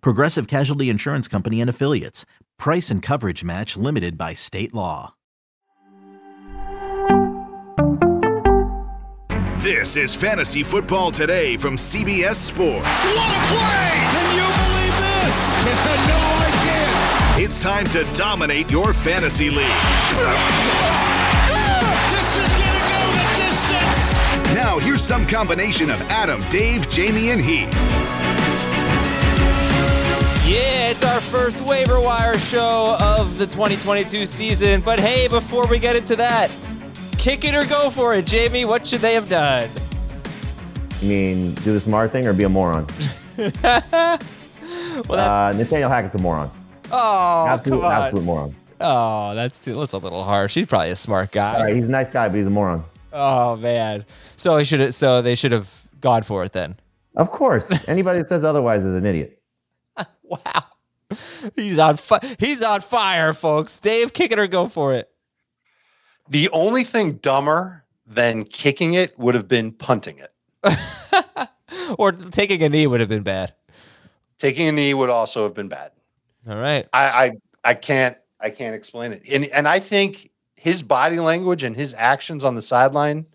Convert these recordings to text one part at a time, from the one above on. Progressive Casualty Insurance Company and Affiliates. Price and coverage match limited by state law. This is Fantasy Football Today from CBS Sports. What a play! Can you believe this? No, I can't. It's time to dominate your fantasy league. Now, here's some combination of Adam, Dave, Jamie, and Heath. Yeah, it's our first waiver wire show of the 2022 season. But hey, before we get into that, kick it or go for it, Jamie. What should they have done? You mean do the smart thing or be a moron? Nathaniel Hackett's a moron. Oh, absolute moron. Oh, that's a little harsh. He's probably a smart guy. All right, he's a nice guy, but he's a moron. Oh, man. So they should have gone for it then. Of course. Anybody that says otherwise is an idiot. Wow. He's on fire, folks. Dave, kick it or go for it. The only thing dumber than kicking it would have been punting it. Or taking a knee would have been bad. Taking a knee would also have been bad. All right. I can't explain it. And I think his body language and his actions on the sideline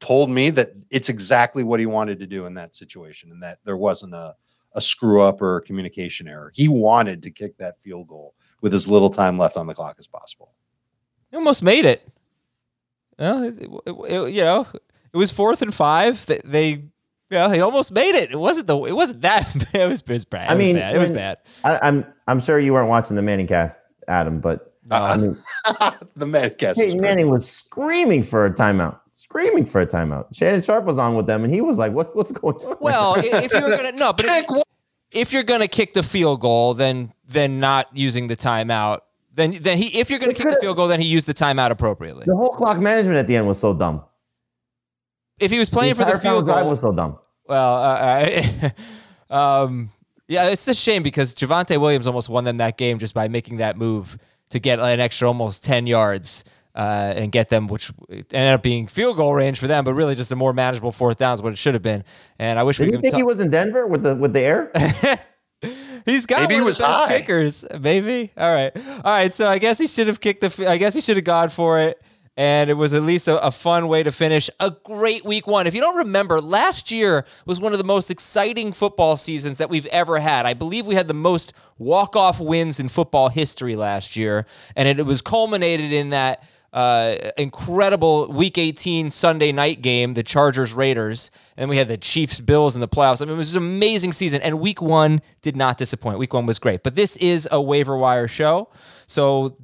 told me that it's exactly what he wanted to do in that situation, and that there wasn't a screw up or a communication error. He wanted to kick that field goal with as little time left on the clock as possible. He almost made it. Well, it was 4th and 5. He almost made it. It wasn't that bad. It was bad. It was bad. I'm sure you weren't watching the Manning cast, Adam, but. The Medcast. Peyton Manning was screaming for a timeout. Shannon Sharp was on with them, and he was like, "What's going on?" Well, if you're gonna kick the field goal, then not using the timeout. Then he used the timeout appropriately. The whole clock management at the end was so dumb. If he was playing for the field goal, was so dumb. Well, it's a shame because Javonte Williams almost won them that game just by making that move to get an extra almost 10 yards and get them, which ended up being field goal range for them, but really just a more manageable 4th down is what it should have been. And I wish we could. Did you think he was in Denver with the air? He's got maybe one of the best kickers. Maybe. All right. So I guess he should have gone for it. And it was at least a fun way to finish a great week one. If you don't remember, last year was one of the most exciting football seasons that we've ever had. I believe we had the most walk-off wins in football history last year. And it was culminated in that incredible Week 18 Sunday night game, the Chargers-Raiders. And we had the Chiefs-Bills in the playoffs. I mean, it was an amazing season. And Week 1 did not disappoint. Week 1 was great. But this is a waiver wire show. So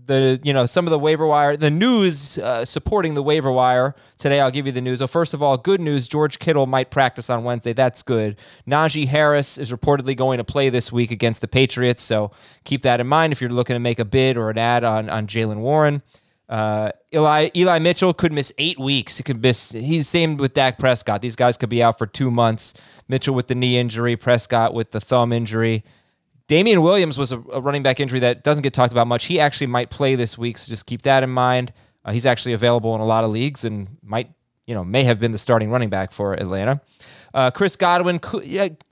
some of the waiver wire, the news supporting the waiver wire today. I'll give you the news. Well, first of all, good news: George Kittle might practice on Wednesday. That's good. Najee Harris is reportedly going to play this week against the Patriots. So keep that in mind if you're looking to make a bid or an ad on Jalen Warren. Eli Mitchell could miss 8 weeks. He's same with Dak Prescott. These guys could be out for 2 months. Mitchell with the knee injury, Prescott with the thumb injury. Damian Williams was a running back injury that doesn't get talked about much. He actually might play this week, so just keep that in mind. He's actually available in a lot of leagues and might, may have been the starting running back for Atlanta. Chris Godwin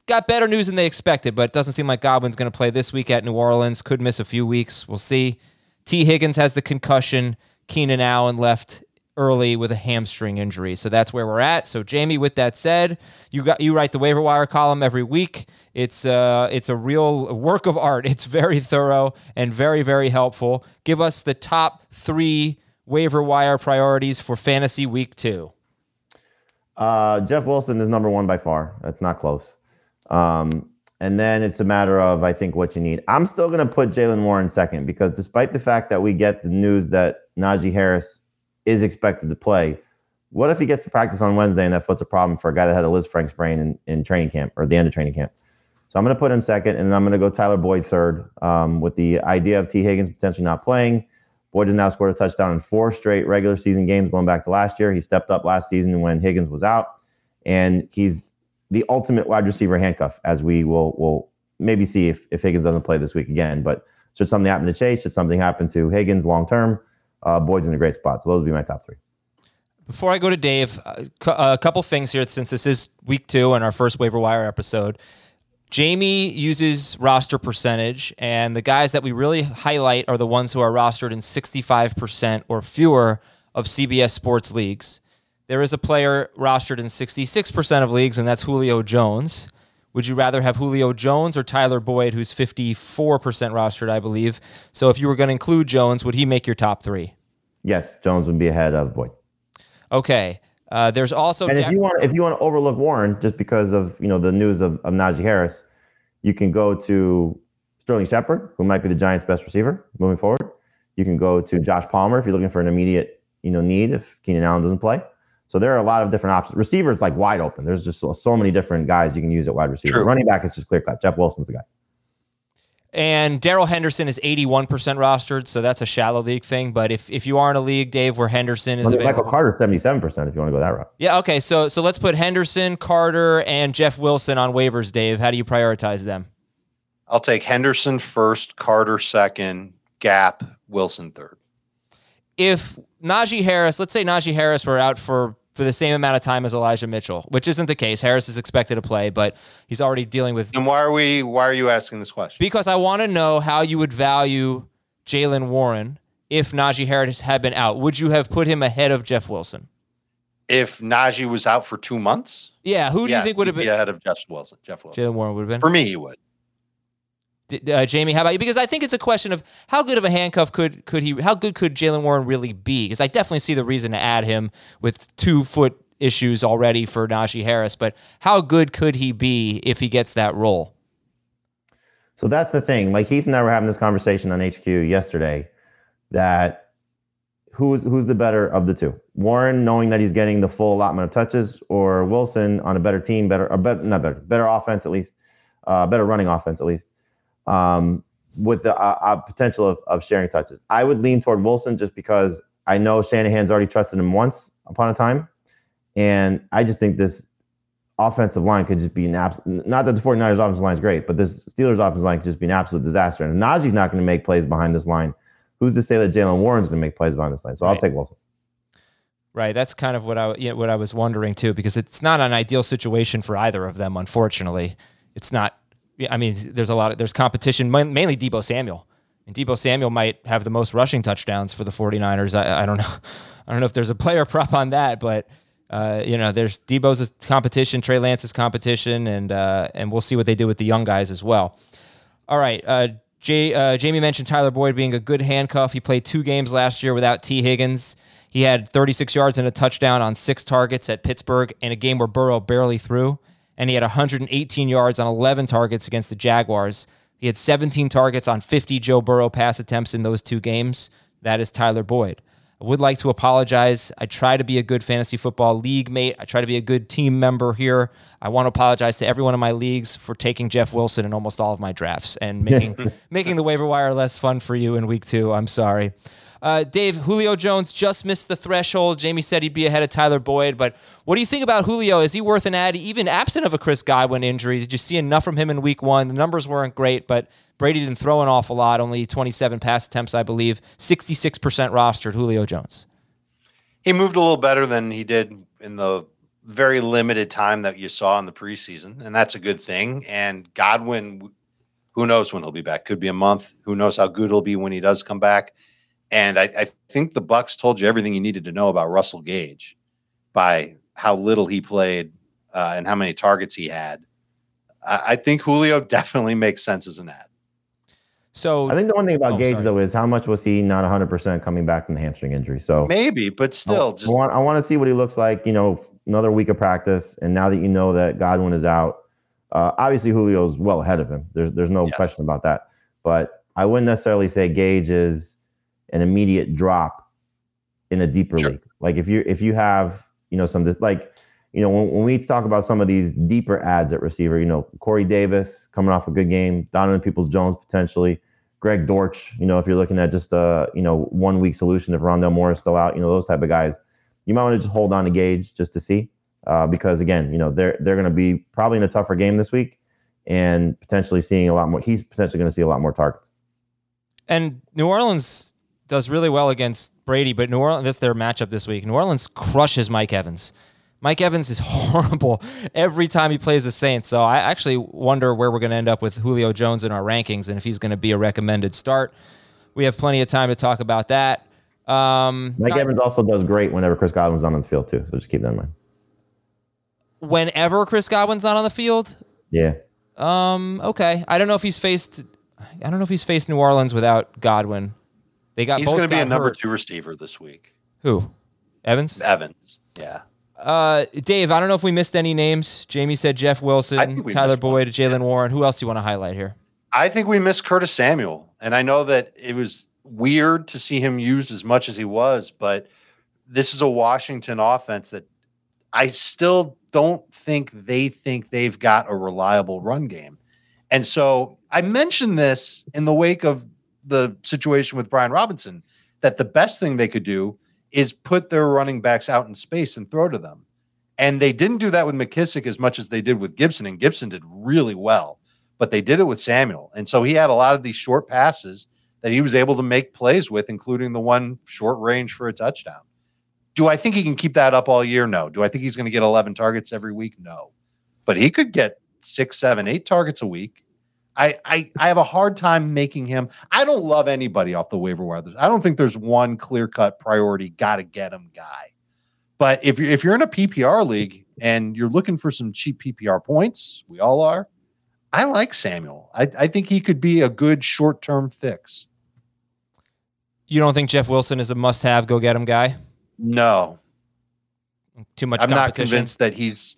got better news than they expected, but it doesn't seem like Godwin's going to play this week at New Orleans. Could miss a few weeks. We'll see. T. Higgins has the concussion. Keenan Allen left early with a hamstring injury. So that's where we're at. So Jamie, with that said, you write the waiver wire column every week. It's a real work of art. It's very thorough and very, very helpful. Give us the top three waiver wire priorities for fantasy week 2. Jeff Wilson is number one by far. That's not close. And then it's a matter of, I think, what you need. I'm still going to put Jalen Warren second because despite the fact that we get the news that Najee Harris is expected to play, what if he gets to practice on Wednesday and that puts a problem for a guy that had a Liz Frank sprain in training camp or the end of training camp? So I'm going to put him second, and then I'm going to go Tyler Boyd third with the idea of T. Higgins potentially not playing. Boyd has now scored a touchdown in 4 straight regular season games going back to last year. He stepped up last season when Higgins was out, and he's the ultimate wide receiver handcuff, as we will maybe see if Higgins doesn't play this week again. But should something happen to Chase, should something happen to Higgins long-term, Boyd's in a great spot. So those would be my top three. Before I go to Dave, a couple things here since this is week 2 and our first waiver wire episode. Jamie uses roster percentage, and the guys that we really highlight are the ones who are rostered in 65% or fewer of CBS Sports leagues. There is a player rostered in 66% of leagues, and that's Julio Jones. Would you rather have Julio Jones or Tyler Boyd, who's 54% rostered, I believe? So if you were going to include Jones, would he make your top three? Yes, Jones would be ahead of Boyd. Okay. There's also... And if you want to overlook Warren, just because of the news of Najee Harris, you can go to Sterling Shepard, who might be the Giants' best receiver moving forward. You can go to Josh Palmer if you're looking for an immediate need if Keenan Allen doesn't play. So there are a lot of different options. Receiver, it's like wide open. There's just so many different guys you can use at wide receiver. True. Running back is just clear-cut. Jeff Wilson's the guy. And Darrell Henderson is 81% rostered, so that's a shallow league thing. But if you are in a league, Dave, where Henderson is available. Michael Carter, 77% if you want to go that route. Yeah, okay. So let's put Henderson, Carter, and Jeff Wilson on waivers, Dave. How do you prioritize them? I'll take Henderson first, Carter second, Gap, Wilson third. If Najee Harris, let's say Najee Harris were out for the same amount of time as Elijah Mitchell, which isn't the case. Harris is expected to play, but he's already dealing with... And why are you asking this question? Because I want to know how you would value Jalen Warren if Najee Harris had been out. Would you have put him ahead of Jeff Wilson? If Najee was out for 2 months? Yeah, who do you think would have been... ahead of Jeff Wilson. Jalen Warren would have been? For me, he would. Jamie, how about you? Because I think it's a question of how good of a handcuff could Jalen Warren really be? Because I definitely see the reason to add him with 2-foot issues already for Najee Harris, but how good could he be if he gets that role? So that's the thing. Like Heath and I were having this conversation on HQ yesterday that who's the better of the two? Warren, knowing that he's getting the full allotment of touches, or Wilson on a better team, better offense at least, better running offense at least. With the potential of sharing touches. I would lean toward Wilson just because I know Shanahan's already trusted him once upon a time. And I just think this offensive line could just be an absolute... Not that the 49ers offensive line is great, but this Steelers offensive line could just be an absolute disaster. And if Najee's not going to make plays behind this line, who's to say that Jalen Warren's going to make plays behind this line? So right. I'll take Wilson. Right, that's kind of what I was wondering too, because it's not an ideal situation for either of them, unfortunately. It's not... I mean, there's competition, mainly Deebo Samuel. And Deebo Samuel might have the most rushing touchdowns for the 49ers. I don't know. I don't know if there's a player prop on that, but there's Deebo's competition, Trey Lance's competition, and we'll see what they do with the young guys as well. All right, Jamie mentioned Tyler Boyd being a good handcuff. He played 2 games last year without T. Higgins. He had 36 yards and a touchdown on 6 targets at Pittsburgh in a game where Burrow barely threw. And he had 118 yards on 11 targets against the Jaguars. He had 17 targets on 50 Joe Burrow pass attempts in those 2 games. That is Tyler Boyd. I would like to apologize. I try to be a good fantasy football league mate. I try to be a good team member here. I want to apologize to everyone in my leagues for taking Jeff Wilson in almost all of my drafts and making the waiver wire less fun for you in week 2. I'm sorry. Dave, Julio Jones just missed the threshold. Jamie said he'd be ahead of Tyler Boyd, but what do you think about Julio? Is he worth an add, even absent of a Chris Godwin injury? Did you see enough from him in week 1? The numbers weren't great, but Brady didn't throw an awful lot, only 27 pass attempts, I believe, 66% rostered Julio Jones. He moved a little better than he did in the very limited time that you saw in the preseason, and that's a good thing. And Godwin, who knows when he'll be back? Could be a month. Who knows how good he'll be when he does come back? And I think the Bucs told you everything you needed to know about Russell Gage by how little he played and how many targets he had. I think Julio definitely makes sense as an ad. So I think the one thing about Gage, though, is how much was he not 100% coming back from the hamstring injury? So maybe, but still, I want to see what he looks like. You know, another week of practice, and now that you know that Godwin is out, obviously Julio's well ahead of him. There's no question about that. But I wouldn't necessarily say Gage is an immediate drop in a deeper league. Like if you have when we talk about some of these deeper ads at receiver, you know, Corey Davis coming off a good game, Donovan Peoples-Jones potentially, Greg Dortch, you know, if you're looking at just a, 1 week solution, if Rondale Moore is still out, you know, those type of guys, you might want to just hold on to Gage just to see, because again, you know, they're going to be probably in a tougher game this week and potentially seeing a lot more. He's potentially going to see a lot more targets. And New Orleans does really well against Brady, but New Orleans, that's their matchup this week. New Orleans crushes Mike Evans. Mike Evans is horrible every time he plays the Saints. So I actually wonder where we're going to end up with Julio Jones in our rankings and if he's going to be a recommended start. We have plenty of time to talk about that. Mike Evans also does great whenever Chris Godwin's not on the field, too. So just keep that in mind. Whenever Chris Godwin's not on the field? Yeah. Okay. I don't know if he's faced New Orleans without Godwin. He's going to be a number two receiver this week. Who? Evans? Evans, yeah. Dave, I don't know if we missed any names. Jamie said Jeff Wilson, Tyler Boyd, Jalen Warren. Who else do you want to highlight here? I think we missed Curtis Samuel. And I know that it was weird to see him used as much as he was, but this is a Washington offense that I still don't think they've got a reliable run game. And so I mentioned this in the wake of the situation with Brian Robinson, that the best thing they could do is put their running backs out in space and throw to them. And they didn't do that with McKissick as much as they did with Gibson, and Gibson did really well, but they did it with Samuel. And so he had a lot of these short passes that he was able to make plays with, including the one short range for a touchdown. Do I think he can keep that up all year? No. Do I think he's going to get 11 targets every week? No. But he could get 6, 7, 8 targets a week. I have a hard time making him. I don't love anybody off the waiver wire. I don't think there's one clear-cut priority, gotta-get-him guy. But if you're in a PPR league and you're looking for some cheap PPR points, we all are, I like Samuel. I think he could be a good short-term fix. You don't think Jeff Wilson is a must-have, go-get-him guy? No. Too much competition? I'm not convinced that he's...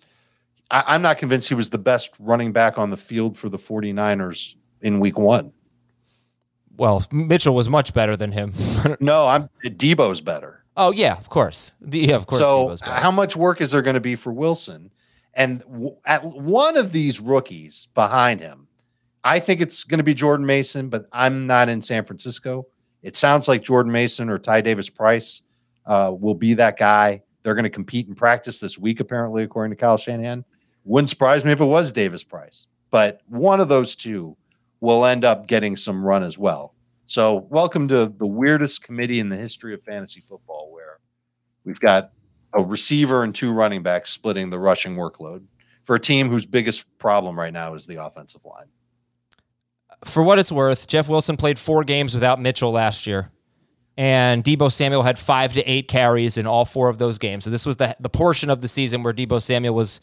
I'm not convinced he was the best running back on the field for the 49ers in week one. Well, Mitchell was much better than him. No, Debo's better. Oh, yeah, of course. So Debo's better. How much work is there going to be for Wilson? And at one of these rookies behind him, I think it's going to be Jordan Mason, but I'm not in San Francisco. It sounds like Jordan Mason or Ty Davis-Price will be that guy. They're going to compete in practice this week, apparently, according to Kyle Shanahan. Wouldn't surprise me if it was Davis Price, but one of those two will end up getting some run as well. So welcome to the weirdest committee in the history of fantasy football, where we've got a receiver and two running backs splitting the rushing workload for a team whose biggest problem right now is the offensive line. For what it's worth, Jeff Wilson played 4 games without Mitchell last year, and Debo Samuel had 5 to 8 carries in all 4 of those games. So this was the portion of the season where Debo Samuel was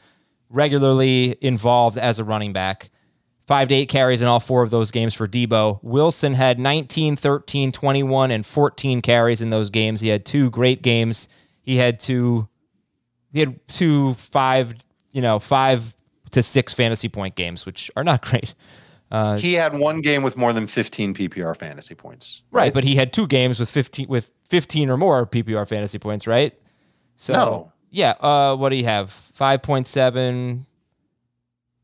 regularly involved as a running back. 5 to 8 carries in all 4 of those games for Debo. Wilson had 19, 13, 21, and 14 carries in those games. He had 2 great games. He had two 5 to 6 fantasy point games, which are not great. He had one game with more than 15 PPR fantasy points. Right, but he had 2 games with 15 or more PPR fantasy points, right? So no. Yeah, what do you have? 5.7.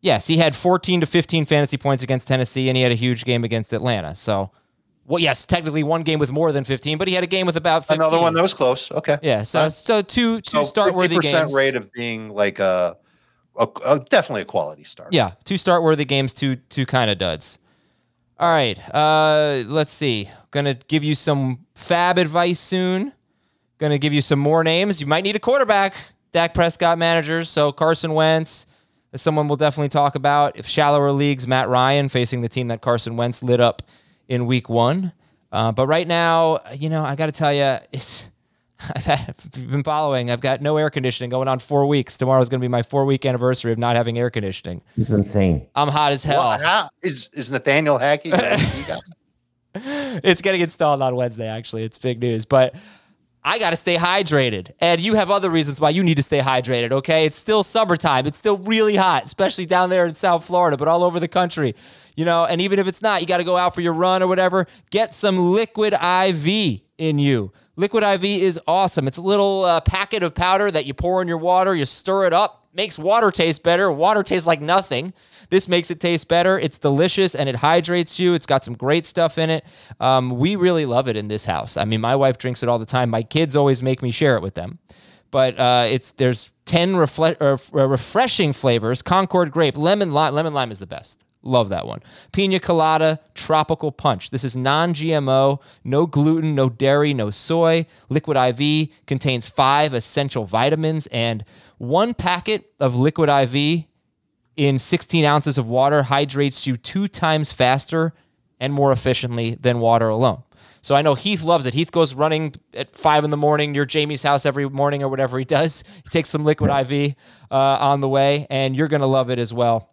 Yes, he had 14 to 15 fantasy points against Tennessee, and he had a huge game against Atlanta. So, well, yes, technically one game with more than 15, but he had a game with about 15. Another one that was close. Okay. Yeah, so two start-worthy games. 50% rate of being like definitely a quality start. Yeah, 2 start-worthy games, two kind of duds. All right. Let's see. Going to give you some fab advice soon. Going to give you some more names. You might need a quarterback. Dak Prescott managers. So Carson Wentz, as someone we'll definitely talk about. If shallower leagues, Matt Ryan facing the team that Carson Wentz lit up in week 1. But right now, you know, I got to tell you, I've been following. I've got no air conditioning going on 4 weeks. Tomorrow's going to be my 4-week anniversary of not having air conditioning. It's insane. I'm hot as hell. Wow. Is Nathaniel Hackett? It's getting installed on Wednesday, actually. It's big news. But I got to stay hydrated. And you have other reasons why you need to stay hydrated, okay? It's still summertime. It's still really hot, especially down there in South Florida, but all over the country. You know, and even if it's not, you got to go out for your run or whatever. Get some Liquid IV in you. Liquid IV is awesome. It's a little packet of powder that you pour in your water. You stir it up. Makes water taste better. Water tastes like nothing. This makes it taste better. It's delicious, and it hydrates you. It's got some great stuff in it. We really love it in this house. I mean, my wife drinks it all the time. My kids always make me share it with them. But there's 10 refreshing flavors. Concord grape, lemon lime. Lemon lime is the best. Love that one. Pina colada, tropical punch. This is non-GMO, no gluten, no dairy, no soy. Liquid IV contains 5 essential vitamins, and 1 packet of Liquid IV in 16 ounces of water hydrates you 2 times faster and more efficiently than water alone. So I know Heath loves it. Heath goes running at 5 in the morning near Jamie's house every morning or whatever he does. He takes some Liquid IV on the way, and you're going to love it as well.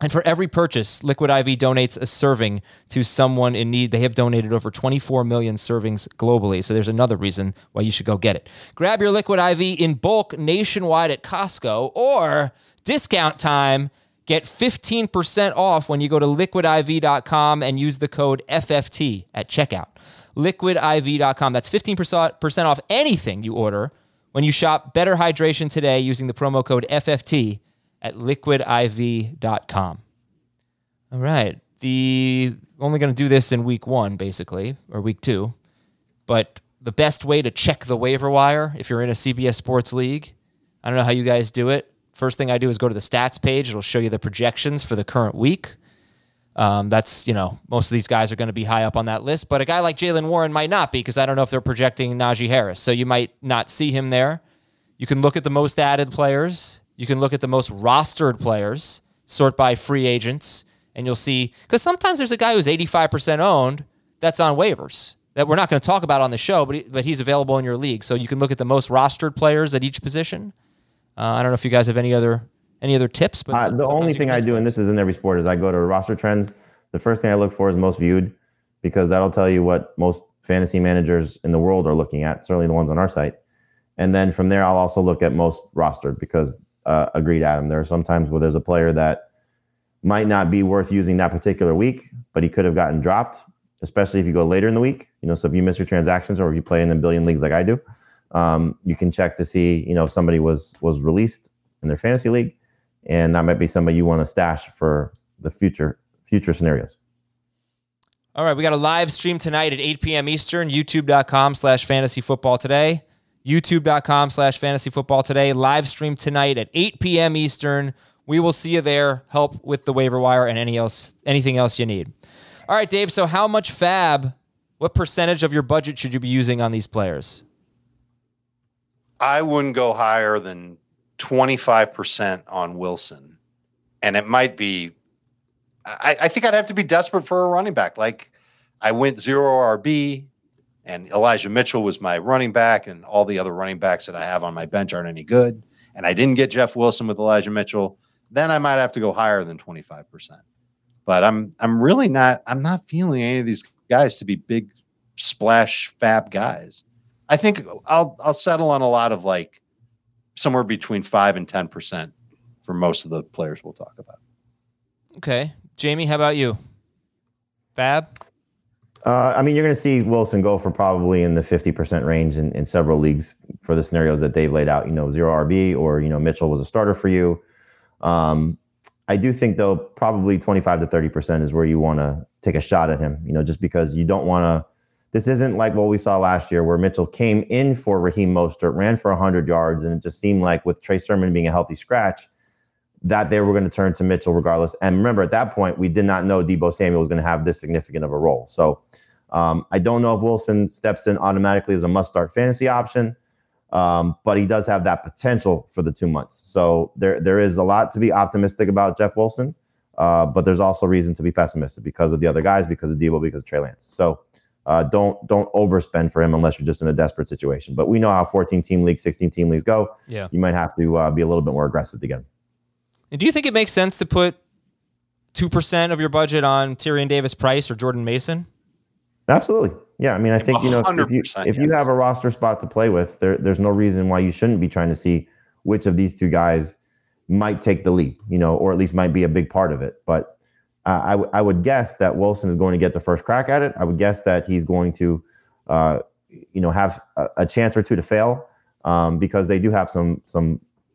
And for every purchase, Liquid IV donates a serving to someone in need. They have donated over 24 million servings globally, so there's another reason why you should go get it. Grab your Liquid IV in bulk nationwide at Costco, or discount time, get 15% off when you go to liquidiv.com and use the code FFT at checkout. Liquidiv.com. That's 15% off anything you order when you shop Better Hydration today using the promo code FFT at liquidiv.com. All right. Only going to do this in week 1, basically, or week 2. But the best way to check the waiver wire, if you're in a CBS Sports League, I don't know how you guys do it. First thing I do is go to the stats page. It'll show you the projections for the current week. That's, you know, most of these guys are going to be high up on that list. But a guy like Jalen Warren might not be, because I don't know if they're projecting Najee Harris. So you might not see him there. You can look at the most added players. You can look at the most rostered players, sort by free agents, and you'll see, because sometimes there's a guy who's 85% owned that's on waivers that we're not going to talk about on the show, but he's available in your league. So you can look at the most rostered players at each position. I don't know if you guys have any other tips. But the only thing I do, and this is in every sport, is I go to roster trends. The first thing I look for is most viewed, because that'll tell you what most fantasy managers in the world are looking at, certainly the ones on our site. And then from there, I'll also look at most rostered, because agreed, Adam. There are some times where there's a player that might not be worth using that particular week, but he could have gotten dropped, especially if you go later in the week. You know, so if you miss your transactions, or if you play in a billion leagues like I do, you can check to see, you know, if somebody was released in their fantasy league, and that might be somebody you want to stash for the future scenarios. All right, we got a live stream tonight at 8 p.m. Eastern, youtube.com/fantasyfootballtoday. youtube.com/fantasyfootballtoday. Live stream tonight at 8 p.m. Eastern. We will see you there. Help with the waiver wire and anything else you need. All right, Dave, so how much fab, what percentage of your budget should you be using on these players? I wouldn't go higher than 25% on Wilson. And it might be, I think I'd have to be desperate for a running back. Like, I went 0 RB. And Elijah Mitchell was my running back, and all the other running backs that I have on my bench aren't any good. And I didn't get Jeff Wilson with Elijah Mitchell. Then I might have to go higher than 25%. But I'm really not feeling any of these guys to be big splash fab guys. I think I'll settle on a lot of, like, somewhere between 5% and 10% for most of the players we'll talk about. Okay. Jamie, how about you? Fab? I mean, you're going to see Wilson go for probably in the 50% range in several leagues for the scenarios that they've laid out, you know, 0 RB, or, you know, Mitchell was a starter for you. I do think, though, probably 25 to 30% is where you want to take a shot at him, you know, just because you don't want to. This isn't like what we saw last year where Mitchell came in for Raheem Mostert, ran for 100 yards, and it just seemed like with Trey Sermon being a healthy scratch, that they were going to turn to Mitchell regardless. And remember, at that point, we did not know Deebo Samuel was going to have this significant of a role. So I don't know if Wilson steps in automatically as a must-start fantasy option, but he does have that potential for the 2 months. So there is a lot to be optimistic about Jeff Wilson, but there's also reason to be pessimistic because of the other guys, because of Deebo, because of Trey Lance. So don't overspend for him unless you're just in a desperate situation. But we know how 14-team leagues, 16-team leagues go. Yeah. You might have to be a little bit more aggressive to get him. And do you think it makes sense to put 2% of your budget on Tyrion Davis-Price or Jordan Mason? Absolutely. Yeah, I mean, I think, you know, if you have a roster spot to play with, there's no reason why you shouldn't be trying to see which of these two guys might take the leap, you know, or at least might be a big part of it. But I would guess that Wilson is going to get the first crack at it. I would guess that he's going to, you know, have a chance or two to fail because they do have some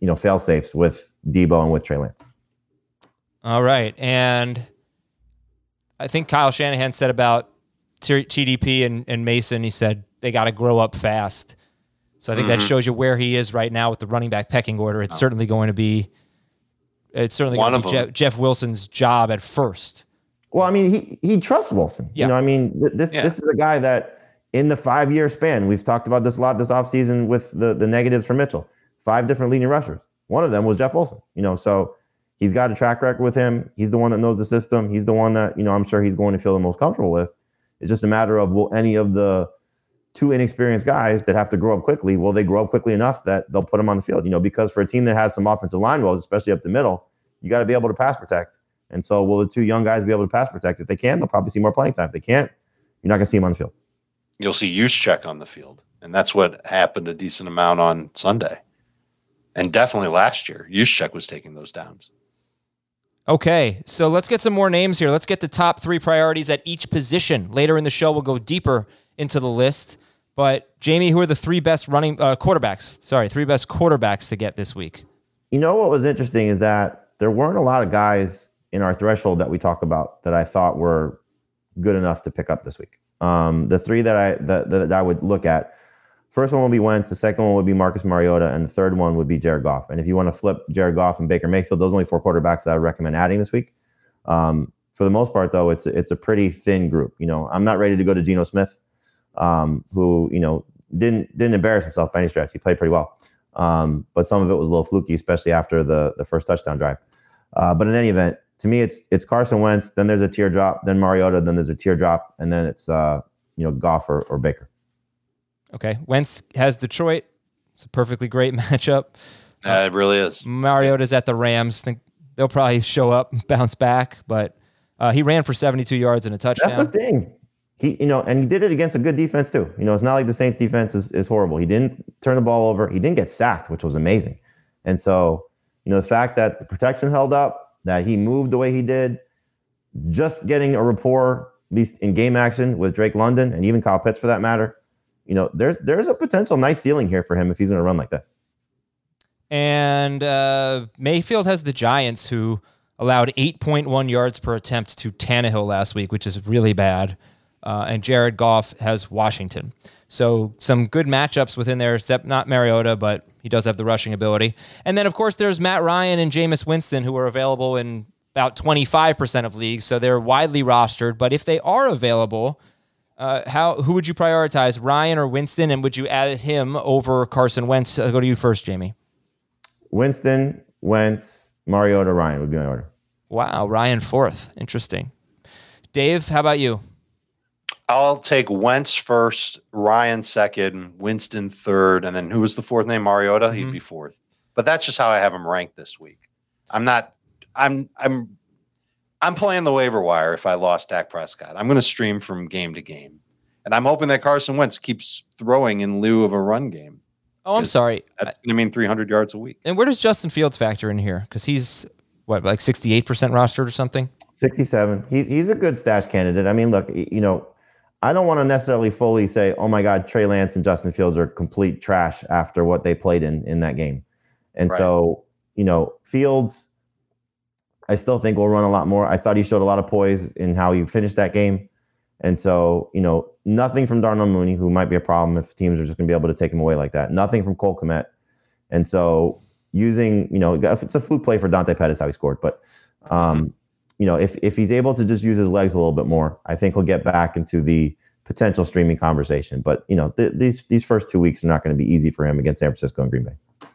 you know, fail safes with Deebo and with Trey Lance. All right. And I think Kyle Shanahan said about TDP and Mason, he said they got to grow up fast. So I think that shows you where he is right now with the running back pecking order. It's certainly going to be, Jeff Wilson's job at first. Well, I mean, he trusts Wilson. Yeah. You know, I mean, this is a guy that in the 5-year span, we've talked about this a lot this offseason with the negatives for Mitchell. 5 different leading rushers. One of them was Jeff Wilson, you know, so he's got a track record with him. He's the one that knows the system. He's the one that, you know, I'm sure he's going to feel the most comfortable with. It's just a matter of, will any of the 2 inexperienced guys that have to grow up quickly, will they grow up quickly enough that they'll put them on the field? You know, because for a team that has some offensive line woes, especially up the middle, you got to be able to pass protect. And so will the 2 young guys be able to pass protect? If they can, they'll probably see more playing time. If they can't, you're not going to see them on the field. You'll see use check on the field. And that's what happened a decent amount on Sunday. And definitely last year, Juszczyk was taking those downs. Okay, so let's get some more names here. Let's get the top 3 priorities at each position. Later in the show, we'll go deeper into the list. But, Jamie, who are the 3 best quarterbacks? 3 best quarterbacks to get this week. You know what was interesting is that there weren't a lot of guys in our threshold that we talk about that I thought were good enough to pick up this week. The 3 that I would look at, first one would be Wentz, the second one would be Marcus Mariota, and the third one would be Jared Goff. And if you want to flip Jared Goff and Baker Mayfield, those are only 4 quarterbacks that I would recommend adding this week. For the most part, though, it's a pretty thin group. You know, I'm not ready to go to Geno Smith, who, you know, didn't embarrass himself by any stretch. He played pretty well. But some of it was a little fluky, especially after the first touchdown drive. But in any event, to me, it's Carson Wentz, then there's a teardrop, then Mariota, then there's a teardrop, and then it's, you know, Goff or Baker. Okay, Wentz has Detroit. It's a perfectly great matchup. It really is. Mariota's at the Rams. Think they'll probably show up, bounce back, but he ran for 72 yards and a touchdown. That's the thing. He, you know, and he did it against a good defense too. You know, it's not like the Saints' defense is horrible. He didn't turn the ball over. He didn't get sacked, which was amazing. And so, you know, the fact that the protection held up, that he moved the way he did, just getting a rapport, at least in game action, with Drake London and even Kyle Pitts for that matter. You know, there's a potential nice ceiling here for him if he's going to run like this. And Mayfield has the Giants, who allowed 8.1 yards per attempt to Tannehill last week, which is really bad. And Jared Goff has Washington. So some good matchups within there, except not Mariota, but he does have the rushing ability. And then, of course, there's Matt Ryan and Jameis Winston, who are available in about 25% of leagues. So they're widely rostered. But if they are available... Who would you prioritize, Ryan or Winston, and would you add him over Carson Wentz? I'll go to you first, Jamie. Winston, Wentz, Mariota, Ryan would be my order. Wow, Ryan 4th. Interesting. Dave, how about you? I'll take Wentz first, Ryan 2nd, Winston 3rd, and then who was the 4th name? Mariota? He'd be 4th. But that's just how I have him ranked this week. I'm playing the waiver wire if I lost Dak Prescott. I'm going to stream from game to game. And I'm hoping that Carson Wentz keeps throwing in lieu of a run game. Oh, I'm sorry. That's going to mean 300 yards a week. And where does Justin Fields factor in here? Because he's, like 68% rostered or something? 67. He's a good stash candidate. I mean, look, you know, I don't want to necessarily fully say, oh, my God, Trey Lance and Justin Fields are complete trash after what they played in that game. And so, you know, Fields... I still think we'll run a lot more. I thought he showed a lot of poise in how he finished that game. And so, you know, nothing from Darnell Mooney, who might be a problem if teams are just going to be able to take him away like that. Nothing from Cole Kmet. And so using, you know, if it's a fluke play for Dante Pettis, how he scored. But, you know, if he's able to just use his legs a little bit more, I think he'll get back into the potential streaming conversation. But, you know, these first 2 weeks are not going to be easy for him against San Francisco and Green Bay.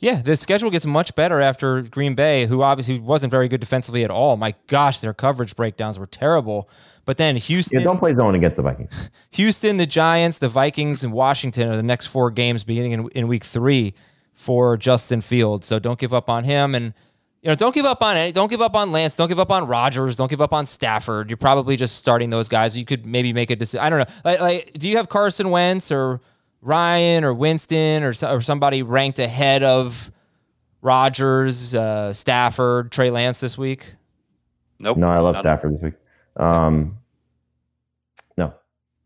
Yeah, the schedule gets much better after Green Bay, who obviously wasn't very good defensively at all. My gosh, their coverage breakdowns were terrible. But then Houston... Yeah, don't play zone against the Vikings. Houston, the Giants, the Vikings, and Washington are the next four games beginning in week three for Justin Fields. So don't give up on him. And, you know, don't give up on don't give up on Lance. Don't give up on Rodgers. Don't give up on Stafford. You're probably just starting those guys. You could maybe make a decision. I don't know. Like, do you have Carson Wentz or... Ryan or Winston or somebody ranked ahead of Rodgers, Stafford, Trey Lance this week? Nope. No, I love Stafford this week. No,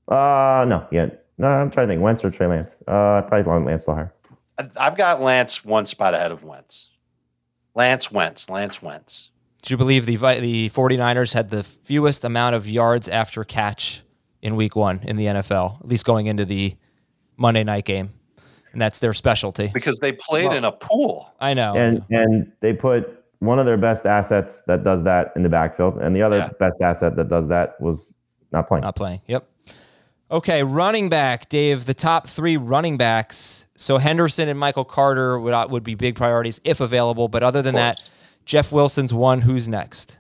I'm trying to think. Wentz or Trey Lance? Probably Lance Lawyer. I've got Lance one spot ahead of Wentz. Lance Wentz. Did you believe the 49ers had the fewest amount of yards after catch in week one in the NFL, at least going into the Monday night game, and that's their specialty because they played in a pool. I know, and they put one of their best assets that does that in the backfield, and the other best asset that does that was not playing. Yep. Okay, running back, Dave. The top three running backs. So Henderson and Michael Carter would be big priorities if available, but other than that, Jeff Wilson's one. Who's next?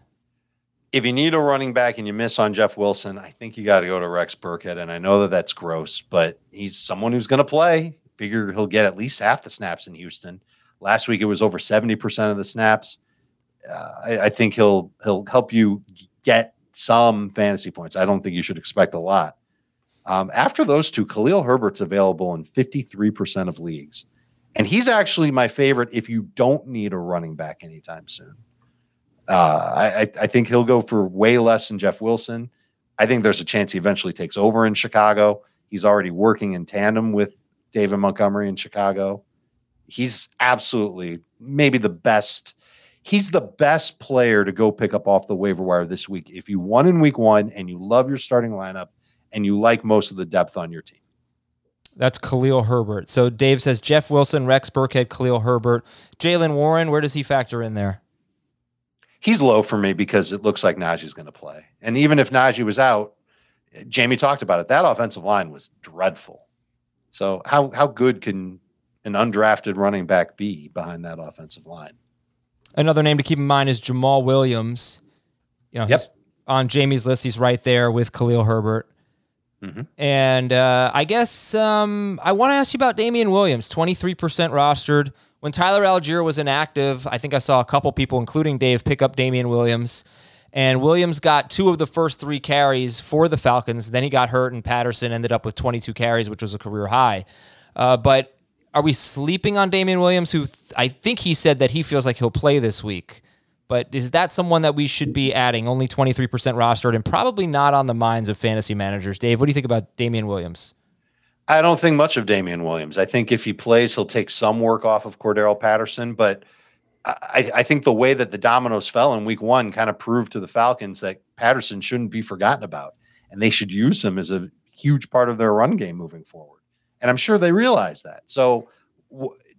If you need a running back and you miss on Jeff Wilson, I think you got to go to Rex Burkhead. And I know that that's gross, but he's someone who's going to play. Figure he'll get at least half the snaps in Houston. Last week, it was over 70% of the snaps. I think he'll help you get some fantasy points. I don't think you should expect a lot. After those two, Khalil Herbert's available in 53% of leagues. And he's actually my favorite if you don't need a running back anytime soon. I think he'll go for way less than Jeff Wilson. I think there's a chance he eventually takes over in Chicago. He's already working in tandem with David Montgomery in Chicago. He's absolutely maybe the best. He's the best player to go pick up off the waiver wire this week. If you won in week one and you love your starting lineup and you like most of the depth on your team. That's Khalil Herbert. So Dave says Jeff Wilson, Rex Burkhead, Khalil Herbert, Jalen Warren. Where does he factor in there? He's low for me because it looks like Najee's going to play. And even if Najee was out, Jamie talked about it, that offensive line was dreadful. So how good can an undrafted running back be behind that offensive line? Another name to keep in mind is Jamal Williams. You know, he's on Jamie's list. He's right there with Khalil Herbert. Mm-hmm. And I guess I want to ask you about Damian Williams, 23% rostered. When Tyler Algier was inactive, I think I saw a couple people, including Dave, pick up Damian Williams. And Williams got two of the first three carries for the Falcons. Then he got hurt, and Patterson ended up with 22 carries, which was a career high. But are we sleeping on Damian Williams, who I think he said that he feels like he'll play this week? But is that someone that we should be adding? Only 23% rostered and probably not on the minds of fantasy managers. Dave, what do you think about Damian Williams? I don't think much of Damian Williams. I think if he plays, he'll take some work off of Cordero Patterson. But I think the way that the dominoes fell in week one kind of proved to the Falcons that Patterson shouldn't be forgotten about. And they should use him as a huge part of their run game moving forward. And I'm sure they realize that. So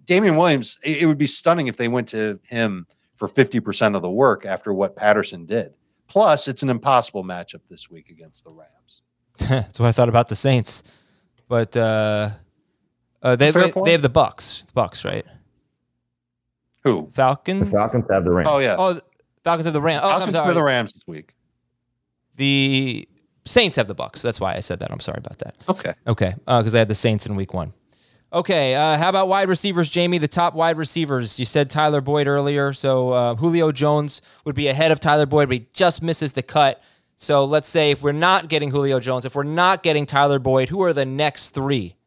Damian Williams, it would be stunning if they went to him for 50% of the work after what Patterson did. Plus, it's an impossible matchup this week against the Rams. That's what I thought about the Saints. But they have the Bucks. The Bucks, right? Who? Falcons? The Falcons have the Rams. Oh, yeah. Oh, Falcons have the Rams. Oh, Falcons have the Rams this week. The Saints have the Bucks. That's why I said that. I'm sorry about that. Okay. Because they had the Saints in week one. Okay. How about wide receivers, Jamie? The top wide receivers. You said Tyler Boyd earlier. So Julio Jones would be ahead of Tyler Boyd, but he just misses the cut. So let's say if we're not getting Julio Jones, if we're not getting Tyler Boyd, who are the next three?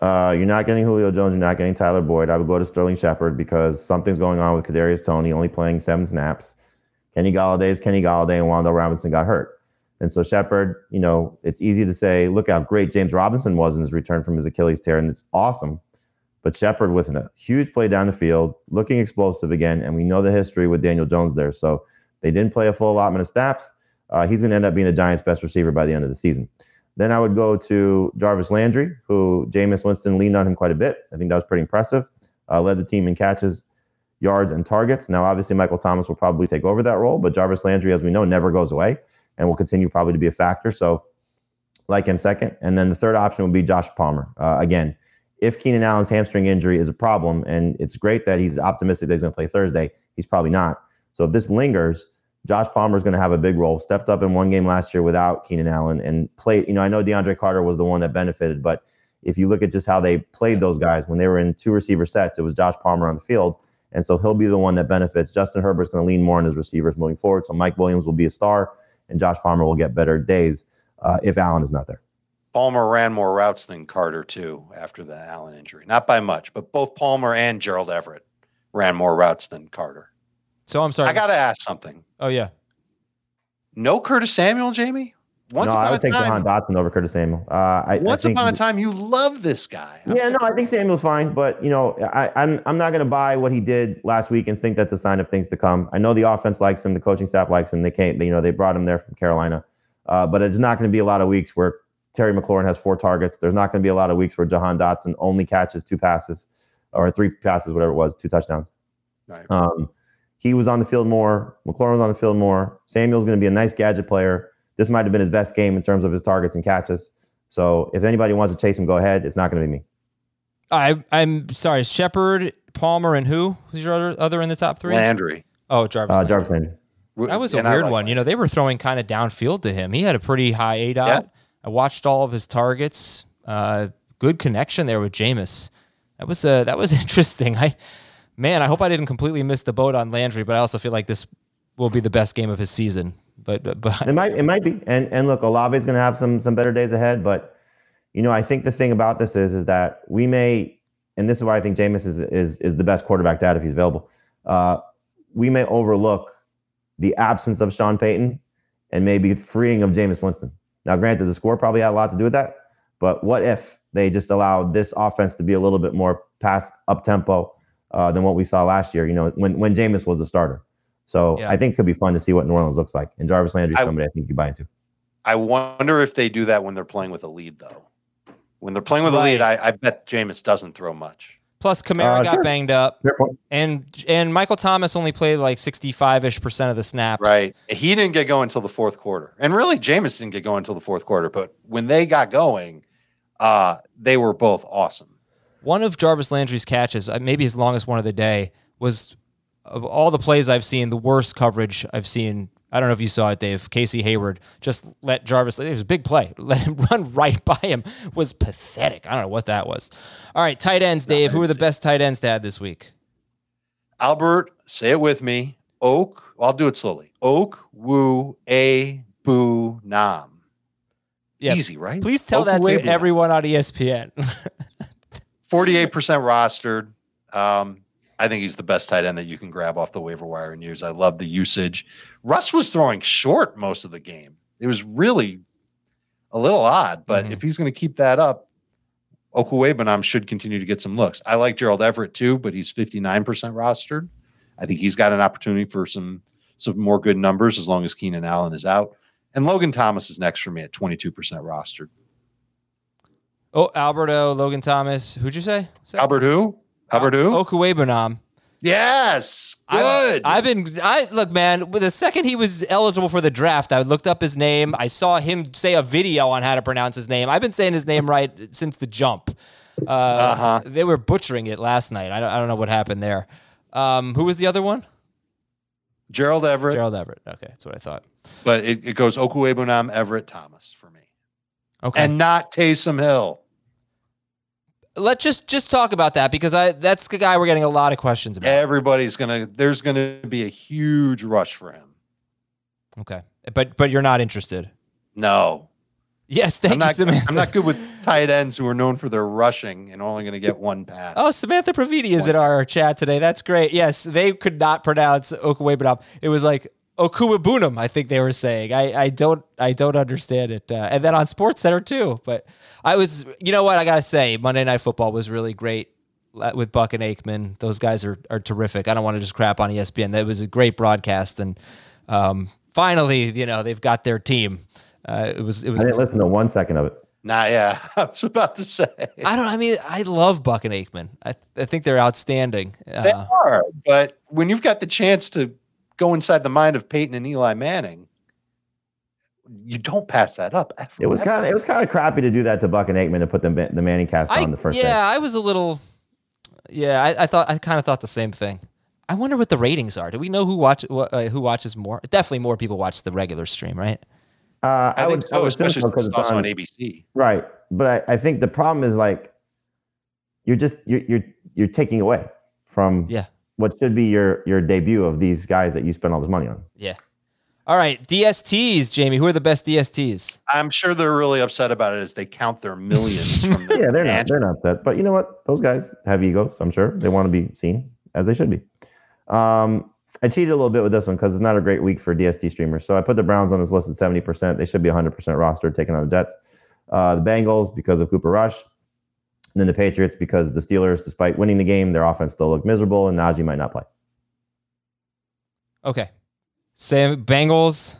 You're not getting Julio Jones. You're not getting Tyler Boyd. I would go to Sterling Shepard because something's going on with Kadarius Toney, only playing 7 snaps. Kenny Galladay, and Wandale Robinson got hurt. And so Shepard, you know, it's easy to say, look how great James Robinson was in his return from his Achilles tear, and it's awesome. But Shepard with a huge play down the field, looking explosive again, and we know the history with Daniel Jones there. So they didn't play a full allotment of snaps. He's going to end up being the Giants' best receiver by the end of the season. Then I would go to Jarvis Landry, who Jameis Winston leaned on him quite a bit. I think that was pretty impressive. led the team in catches, yards, and targets. Now, obviously, Michael Thomas will probably take over that role, but Jarvis Landry, as we know, never goes away and will continue probably to be a factor. So like him second. And then the third option would be Josh Palmer. Again, if Keenan Allen's hamstring injury is a problem, and it's great that he's optimistic that he's going to play Thursday, he's probably not. So if this lingers, Josh Palmer is going to have a big role. Stepped up in one game last year without Keenan Allen and played. You know, I know DeAndre Carter was the one that benefited, but if you look at just how they played those guys when they were in two receiver sets, it was Josh Palmer on the field. And so he'll be the one that benefits. Justin Herbert's going to lean more on his receivers moving forward. So Mike Williams will be a star, and Josh Palmer will get better days if Allen is not there. Palmer ran more routes than Carter, too, after the Allen injury. Not by much, but both Palmer and Gerald Everett ran more routes than Carter. So I'm sorry. I got to ask something. Oh, yeah. No Curtis Samuel, Jamie? I would take Jahan Dotson over Curtis Samuel. Once upon a time, you love this guy. I think Samuel's fine, but you know, I'm not going to buy what he did last week and think that's a sign of things to come. I know the offense likes him, the coaching staff likes him. They brought him there from Carolina, but it's not going to be a lot of weeks where Terry McLaurin has 4 targets. There's not going to be a lot of weeks where Jahan Dotson only catches 2 passes or 3 passes, whatever it was, 2 touchdowns. Right. He was on the field more. McLaurin was on the field more. Samuel's going to be a nice gadget player. This might have been his best game in terms of his targets and catches. So if anybody wants to chase him, go ahead. It's not going to be me. I'm sorry. Shepard, Palmer, and who was your other in the top 3? Landry. Oh, Jarvis Landry. That was a weird one. You know, they were throwing kind of downfield to him. He had a pretty high ADOT. Yeah. I watched all of his targets. Good connection there with Jameis. That was interesting. I hope I didn't completely miss the boat on Landry, but I also feel like this will be the best game of his season. But it might be. And look, Olave is going to have some better days ahead. But you know, I think the thing about this is that we may, and this is why I think Jameis is the best quarterback to have if he's available. We may overlook the absence of Sean Payton and maybe freeing of Jameis Winston. Now, granted, the score probably had a lot to do with that. But what if they just allowed this offense to be a little bit more pass up tempo than what we saw last year? You know, when Jameis was the starter. So yeah. I think it could be fun to see what New Orleans looks like. And Jarvis Landry is somebody I think you buy into. I wonder if they do that when they're playing with a lead, though. When they're playing with a lead, I bet Jameis doesn't throw much. Plus, Kamara got banged up. And Michael Thomas only played like 65-ish% of the snaps. Right. He didn't get going until the fourth quarter. And really, Jameis didn't get going until the fourth quarter. But when they got going, they were both awesome. One of Jarvis Landry's catches, maybe his longest one of the day, was... Of all the plays I've seen, the worst coverage I've seen, I don't know if you saw it, Dave, Casey Hayward just let Jarvis, it was a big play, let him run right by him, was pathetic. I don't know what that was. All right, tight ends, Dave. Who are the best tight ends to add this week? Albert, say it with me. I'll do it slowly. Oak, Woo, A, Boo, Nam. Yeah. Easy, right? Please tell that to everyone on ESPN. 48% rostered. I think he's the best tight end that you can grab off the waiver wire and use. I love the usage. Russ was throwing short most of the game. It was really a little odd, but if he's going to keep that up, Okuwebunam should continue to get some looks. I like Gerald Everett too, but he's 59% rostered. I think he's got an opportunity for some more good numbers as long as Keenan Allen is out. And Logan Thomas is next for me at 22% rostered. Oh, Alberto, Logan Thomas. Who'd you say? Albert who? Okuwebunam. Yes, good. Look, man. The second he was eligible for the draft, I looked up his name. I saw him say a video on how to pronounce his name. I've been saying his name right since the jump. They were butchering it last night. I don't know what happened there. Who was the other one? Gerald Everett. Okay, that's what I thought. But it goes Okuwebunam, Everett, Thomas for me. Okay, and not Taysom Hill. Let's just talk about that because that's the guy we're getting a lot of questions about. There's gonna be a huge rush for him. Okay, but you're not interested. No. Yes, I'm not good with tight ends who are known for their rushing and only going to get one pass. Oh, Samantha Praviti is in our chat today. That's great. Yes, they could not pronounce Okuwebunam. It was like Okuwebunam, I think they were saying. I don't understand it. And then on SportsCenter too. But you know what? I got to say, Monday Night Football was really great with Buck and Aikman. Those guys are terrific. I don't want to just crap on ESPN. That was a great broadcast. And finally, you know, they've got their team. I didn't listen to 1 second of it. Yeah, I was about to say. I love Buck and Aikman. I think they're outstanding. They are, but when you've got the chance to go inside the mind of Peyton and Eli Manning, you don't pass that up. It was kind of crappy to do that to Buck and Aikman, to put the Manning cast on the first. Yeah, I was a little. Yeah, I kind of thought the same thing. I wonder what the ratings are. Do we know who watches more? Definitely more people watch the regular stream, right? I would especially because it's also on ABC, right? But I think the problem is, like, you're taking away from what should be your debut of these guys that you spend all this money on. Yeah. All right, DSTs, Jamie. Who are the best DSTs? I'm sure they're really upset about it as they count their millions. From the they're not upset, but you know what? Those guys have egos. I'm sure they want to be seen as they should be. I cheated a little bit with this one because it's not a great week for DST streamers. So I put the Browns on this list at 70%. They should be 100% rostered, taking on the Jets. The Bengals because of Cooper Rush. And then the Patriots because the Steelers, despite winning the game, their offense still looked miserable, and Najee might not play. Okay. Say Bengals.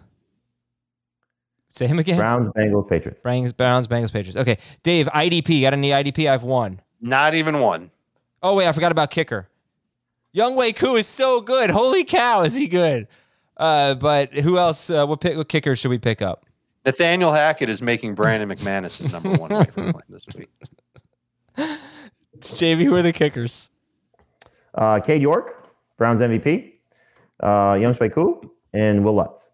Say him again. Browns, Bengals, Patriots. Browns, Bengals, Patriots. Okay. Dave, IDP. Got any IDP? I have one. Not even one. Oh, wait. I forgot about kicker. Younghoe Koo is so good. Holy cow, is he good? But who else? What kicker should we pick up? Nathaniel Hackett is making Brandon McManus his number one waiver plan this week. JV, who are the kickers? Cade York, Browns MVP, Younghoe Koo, and Will Lutz.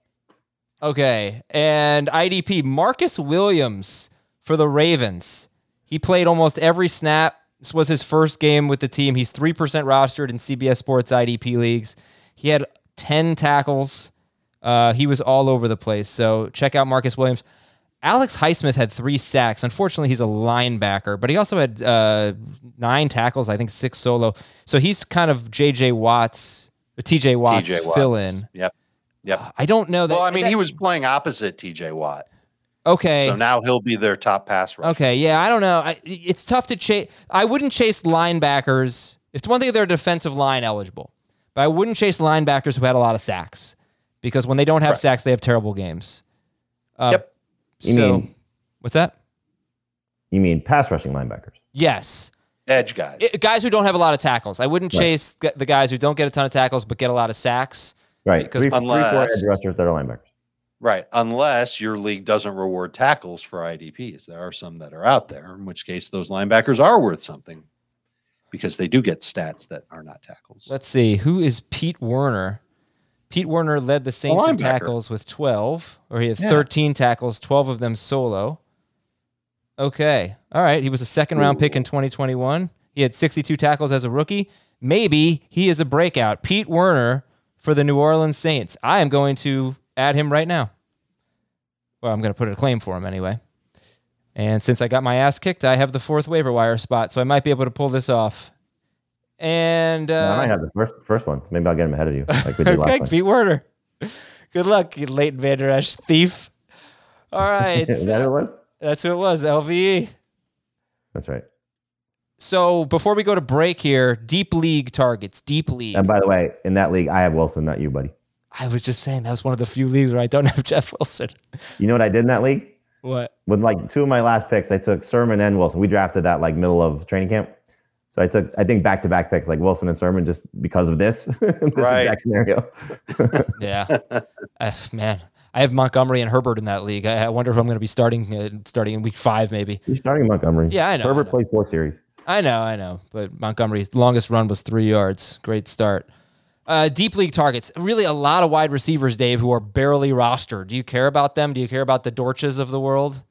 Okay, and IDP, Marcus Williams for the Ravens. He played almost every snap. This was his first game with the team. He's 3% rostered in CBS Sports IDP leagues. He had 10 tackles. He was all over the place. So check out Marcus Williams. Alex Highsmith had 3 sacks. Unfortunately, he's a linebacker, but he also had 9 tackles, I think 6 solo. So he's kind of TJ Watt's fill-in. Yep. I don't know that. Well, I mean, he was playing opposite TJ Watt. Okay. So now he'll be their top pass rusher. Okay, yeah, I don't know. It's tough to chase. I wouldn't chase linebackers. It's one thing if they're defensive line eligible, but I wouldn't chase linebackers who had a lot of sacks, because when they don't have sacks, they have terrible games. Yep. What's that? You mean pass rushing linebackers? Yes. Edge guys. Guys who don't have a lot of tackles. I wouldn't chase the guys who don't get a ton of tackles but get a lot of sacks. Right. Because three, four edge rushers that are linebackers. Right, unless your league doesn't reward tackles for IDPs. There are some that are out there, in which case those linebackers are worth something because they do get stats that are not tackles. Let's see. Who is Pete Werner? Pete Werner led the Saints in tackles with 12, or he had 13 tackles, 12 of them solo. Okay. All right. He was a second-round pick in 2021. He had 62 tackles as a rookie. Maybe he is a breakout. Pete Werner for the New Orleans Saints. I am going to add him right now. Well, I'm going to put a claim for him anyway. And since I got my ass kicked, I have the 4th waiver wire spot, so I might be able to pull this off. And I might have the first one. Maybe I'll get him ahead of you, like we did last time. Pete Werner. Good luck, you Leighton Vander Esch thief. All right. Is that who it was? That's who it was, LVE. That's right. So before we go to break here, deep league targets, deep league. And by the way, in that league, I have Wilson, not you, buddy. I was just saying that was one of the few leagues where I don't have Jeff Wilson. You know what I did in that league? What? With like 2 of my last picks, I took Sermon and Wilson. We drafted that like middle of training camp. So I took, I think, back-to-back picks like Wilson and Sermon just because of this exact scenario. Yeah. Man, I have Montgomery and Herbert in that league. I wonder if I'm going to be starting in week 5 maybe. You're starting Montgomery. Yeah, I know. Herbert played 4 series. I know. But Montgomery's longest run was 3 yards. Great start. Deep league targets. Really a lot of wide receivers, Dave, who are barely rostered. Do you care about them? Do you care about the Dorches of the world?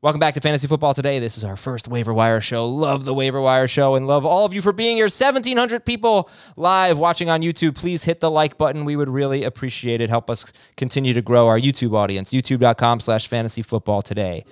Welcome back to Fantasy Football Today. This is our first Waiver Wire show. Love the Waiver Wire show and love all of you for being here. 1,700 people live watching on YouTube. Please hit the like button. We would really appreciate it. Help us continue to grow our YouTube audience. YouTube.com/Fantasy Football Today.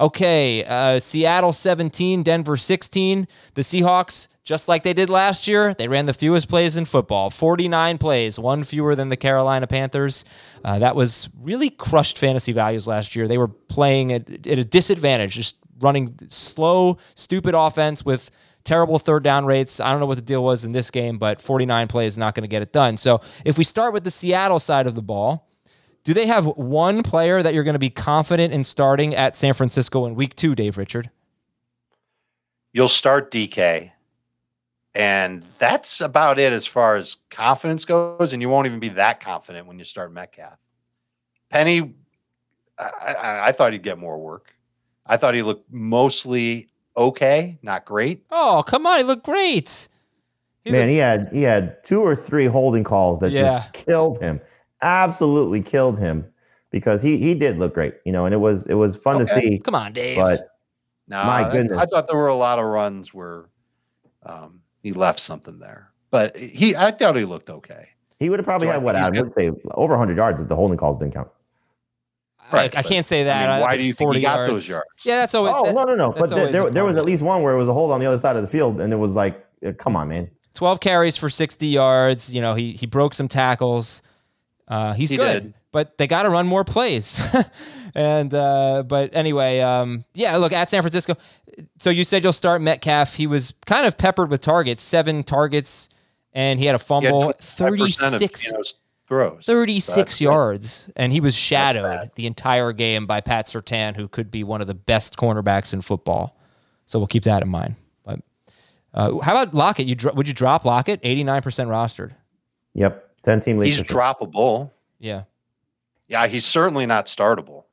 Okay, Seattle 17, Denver 16. The Seahawks, just like they did last year, they ran the fewest plays in football. 49 plays, one fewer than the Carolina Panthers. That was really crushed fantasy values last year. They were playing at a disadvantage, just running slow, stupid offense with terrible third down rates. I don't know what the deal was in this game, but 49 plays not going to get it done. So if we start with the Seattle side of the ball, do they have one player that you're going to be confident in starting at San Francisco in week 2, Dave Richard? You'll start DK. And that's about it as far as confidence goes. And you won't even be that confident when you start Metcalf. Penny, I thought he'd get more work. I thought he looked mostly okay, not great. Oh, come on. He looked great. He had 2 or 3 holding calls that just killed him. Absolutely killed him, because he did look great, and it was fun to see. Come on, Dave. But no, my goodness. I thought there were a lot of runs where he left something there, but I thought he looked okay. He would have probably had over 100 yards if the holding calls didn't count. Right, I can't say that. I mean, why do you think he got those yards? Yeah, that's always. No. But there was at least one where it was a hold on the other side of the field, and it was like, come on, man. 12 carries for 60 yards. He broke some tackles. He's good, but they got to run more plays. And but anyway, look, at San Francisco. So you said you'll start Metcalf. He was kind of peppered with targets, 7 targets, and he had a fumble, 36 throws, 36 yards, and he was shadowed the entire game by Pat Surtain, who could be one of the best cornerbacks in football. So we'll keep that in mind. But how about Lockett? Would you drop Lockett? 89% rostered. Yep. 10-team league. He's droppable. Yeah. Yeah, he's certainly not startable.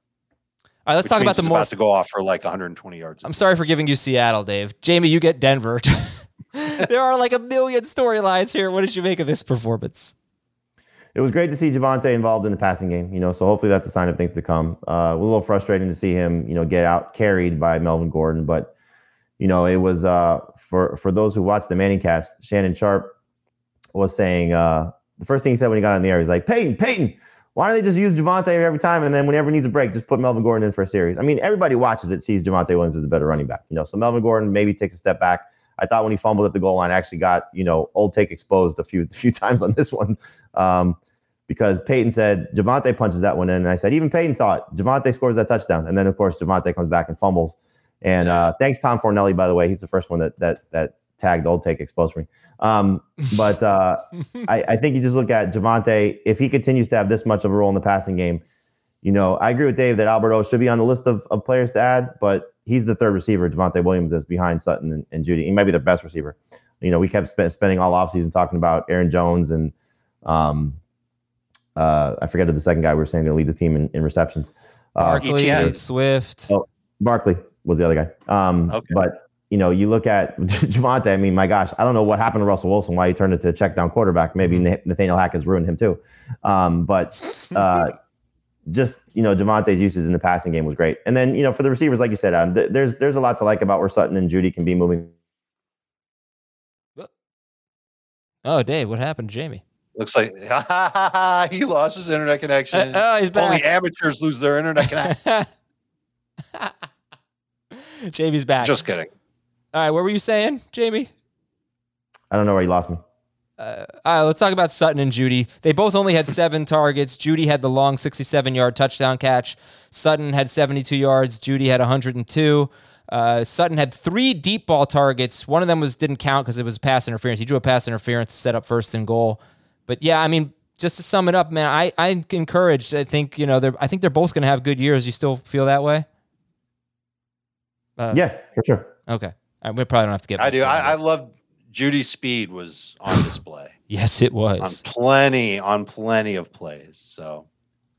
All right, let's talk about the more. About to go off for like 120 yards. I'm sorry for giving you Seattle, Dave. Jamie, you get Denver. There are like a million storylines here. What did you make of this performance? It was great to see Javonte involved in the passing game, so hopefully that's a sign of things to come. A little frustrating to see him, get out carried by Melvin Gordon, but it was for those who watched the Manning cast, Shannon Sharp was saying the first thing he said when he got on the air, he's like, Peyton, why don't they just use Javonte every time? And then whenever he needs a break, just put Melvin Gordon in for a series. I mean, everybody watches it, sees Javonte Williams as a better running back. So Melvin Gordon maybe takes a step back. I thought when he fumbled at the goal line, I actually got, old take exposed a few times on this one because Peyton said Javonte punches that one in. And I said, even Peyton saw it. Javonte scores that touchdown. And then, of course, Javonte comes back and fumbles. And thanks, Tom Fornelli, by the way. He's the first one that tagged old take exposed for me. But I think you just look at Javonte. If he continues to have this much of a role in the passing game, I agree with Dave that Albert O should be on the list of players to add, but he's the third receiver. Javonte Williams is behind Sutton and Judy. He might be the best receiver. We kept spending all offseason talking about Aaron Jones and I forget who the second guy we were saying going to lead the team in receptions. Barkley, Swift. Barkley was the other guy. Okay. But, you know, you look at Javonte, I mean, my gosh, I don't know what happened to Russell Wilson, why he turned it to a check down quarterback. Maybe Nathaniel Hackett's ruined him too. Just, you know, Javonte's uses in the passing game was great. And then, you know, for the receivers, like you said, Adam, there's a lot to like about where Sutton and Judy can be moving. Oh, Dave, what happened to Jamie? Looks like he lost his internet connection. Oh, he's back. Only amateurs lose their internet connection. Jamie's back. Just kidding. All right, what were you saying, Jamie? I don't know where you lost me. All right, let's talk about Sutton and Judy. They both only had 7 targets. Judy had the long 67-yard touchdown catch. Sutton had 72 yards. Judy had 102. Sutton had 3 deep ball targets. One of them didn't count because it was pass interference. He drew a pass interference to set up first and goal. But yeah, I mean, just to sum it up, man, I'm encouraged. I think, you know, they're both going to have good years. You still feel that way? Yes, for sure. Okay. All right, we probably don't have to get. I do. I love Judy's speed was on display. Yes, it was on plenty of plays. So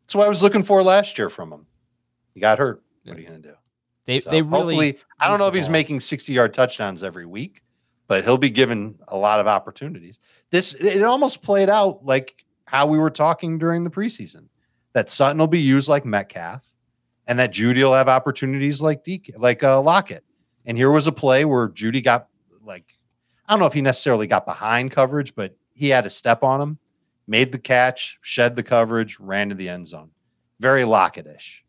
that's what I was looking for last year from him. He got hurt. What are you going to do? They really. I don't know if he's making 60-yard touchdowns every week, but he'll be given a lot of opportunities. It almost played out like how we were talking during the preseason, that Sutton will be used like Metcalf, and that Judy will have opportunities like Lockett. And here was a play where Judy got, like, I don't know if he necessarily got behind coverage, but he had a step on him, made the catch, shed the coverage, ran to the end zone. Very Lockett-ish.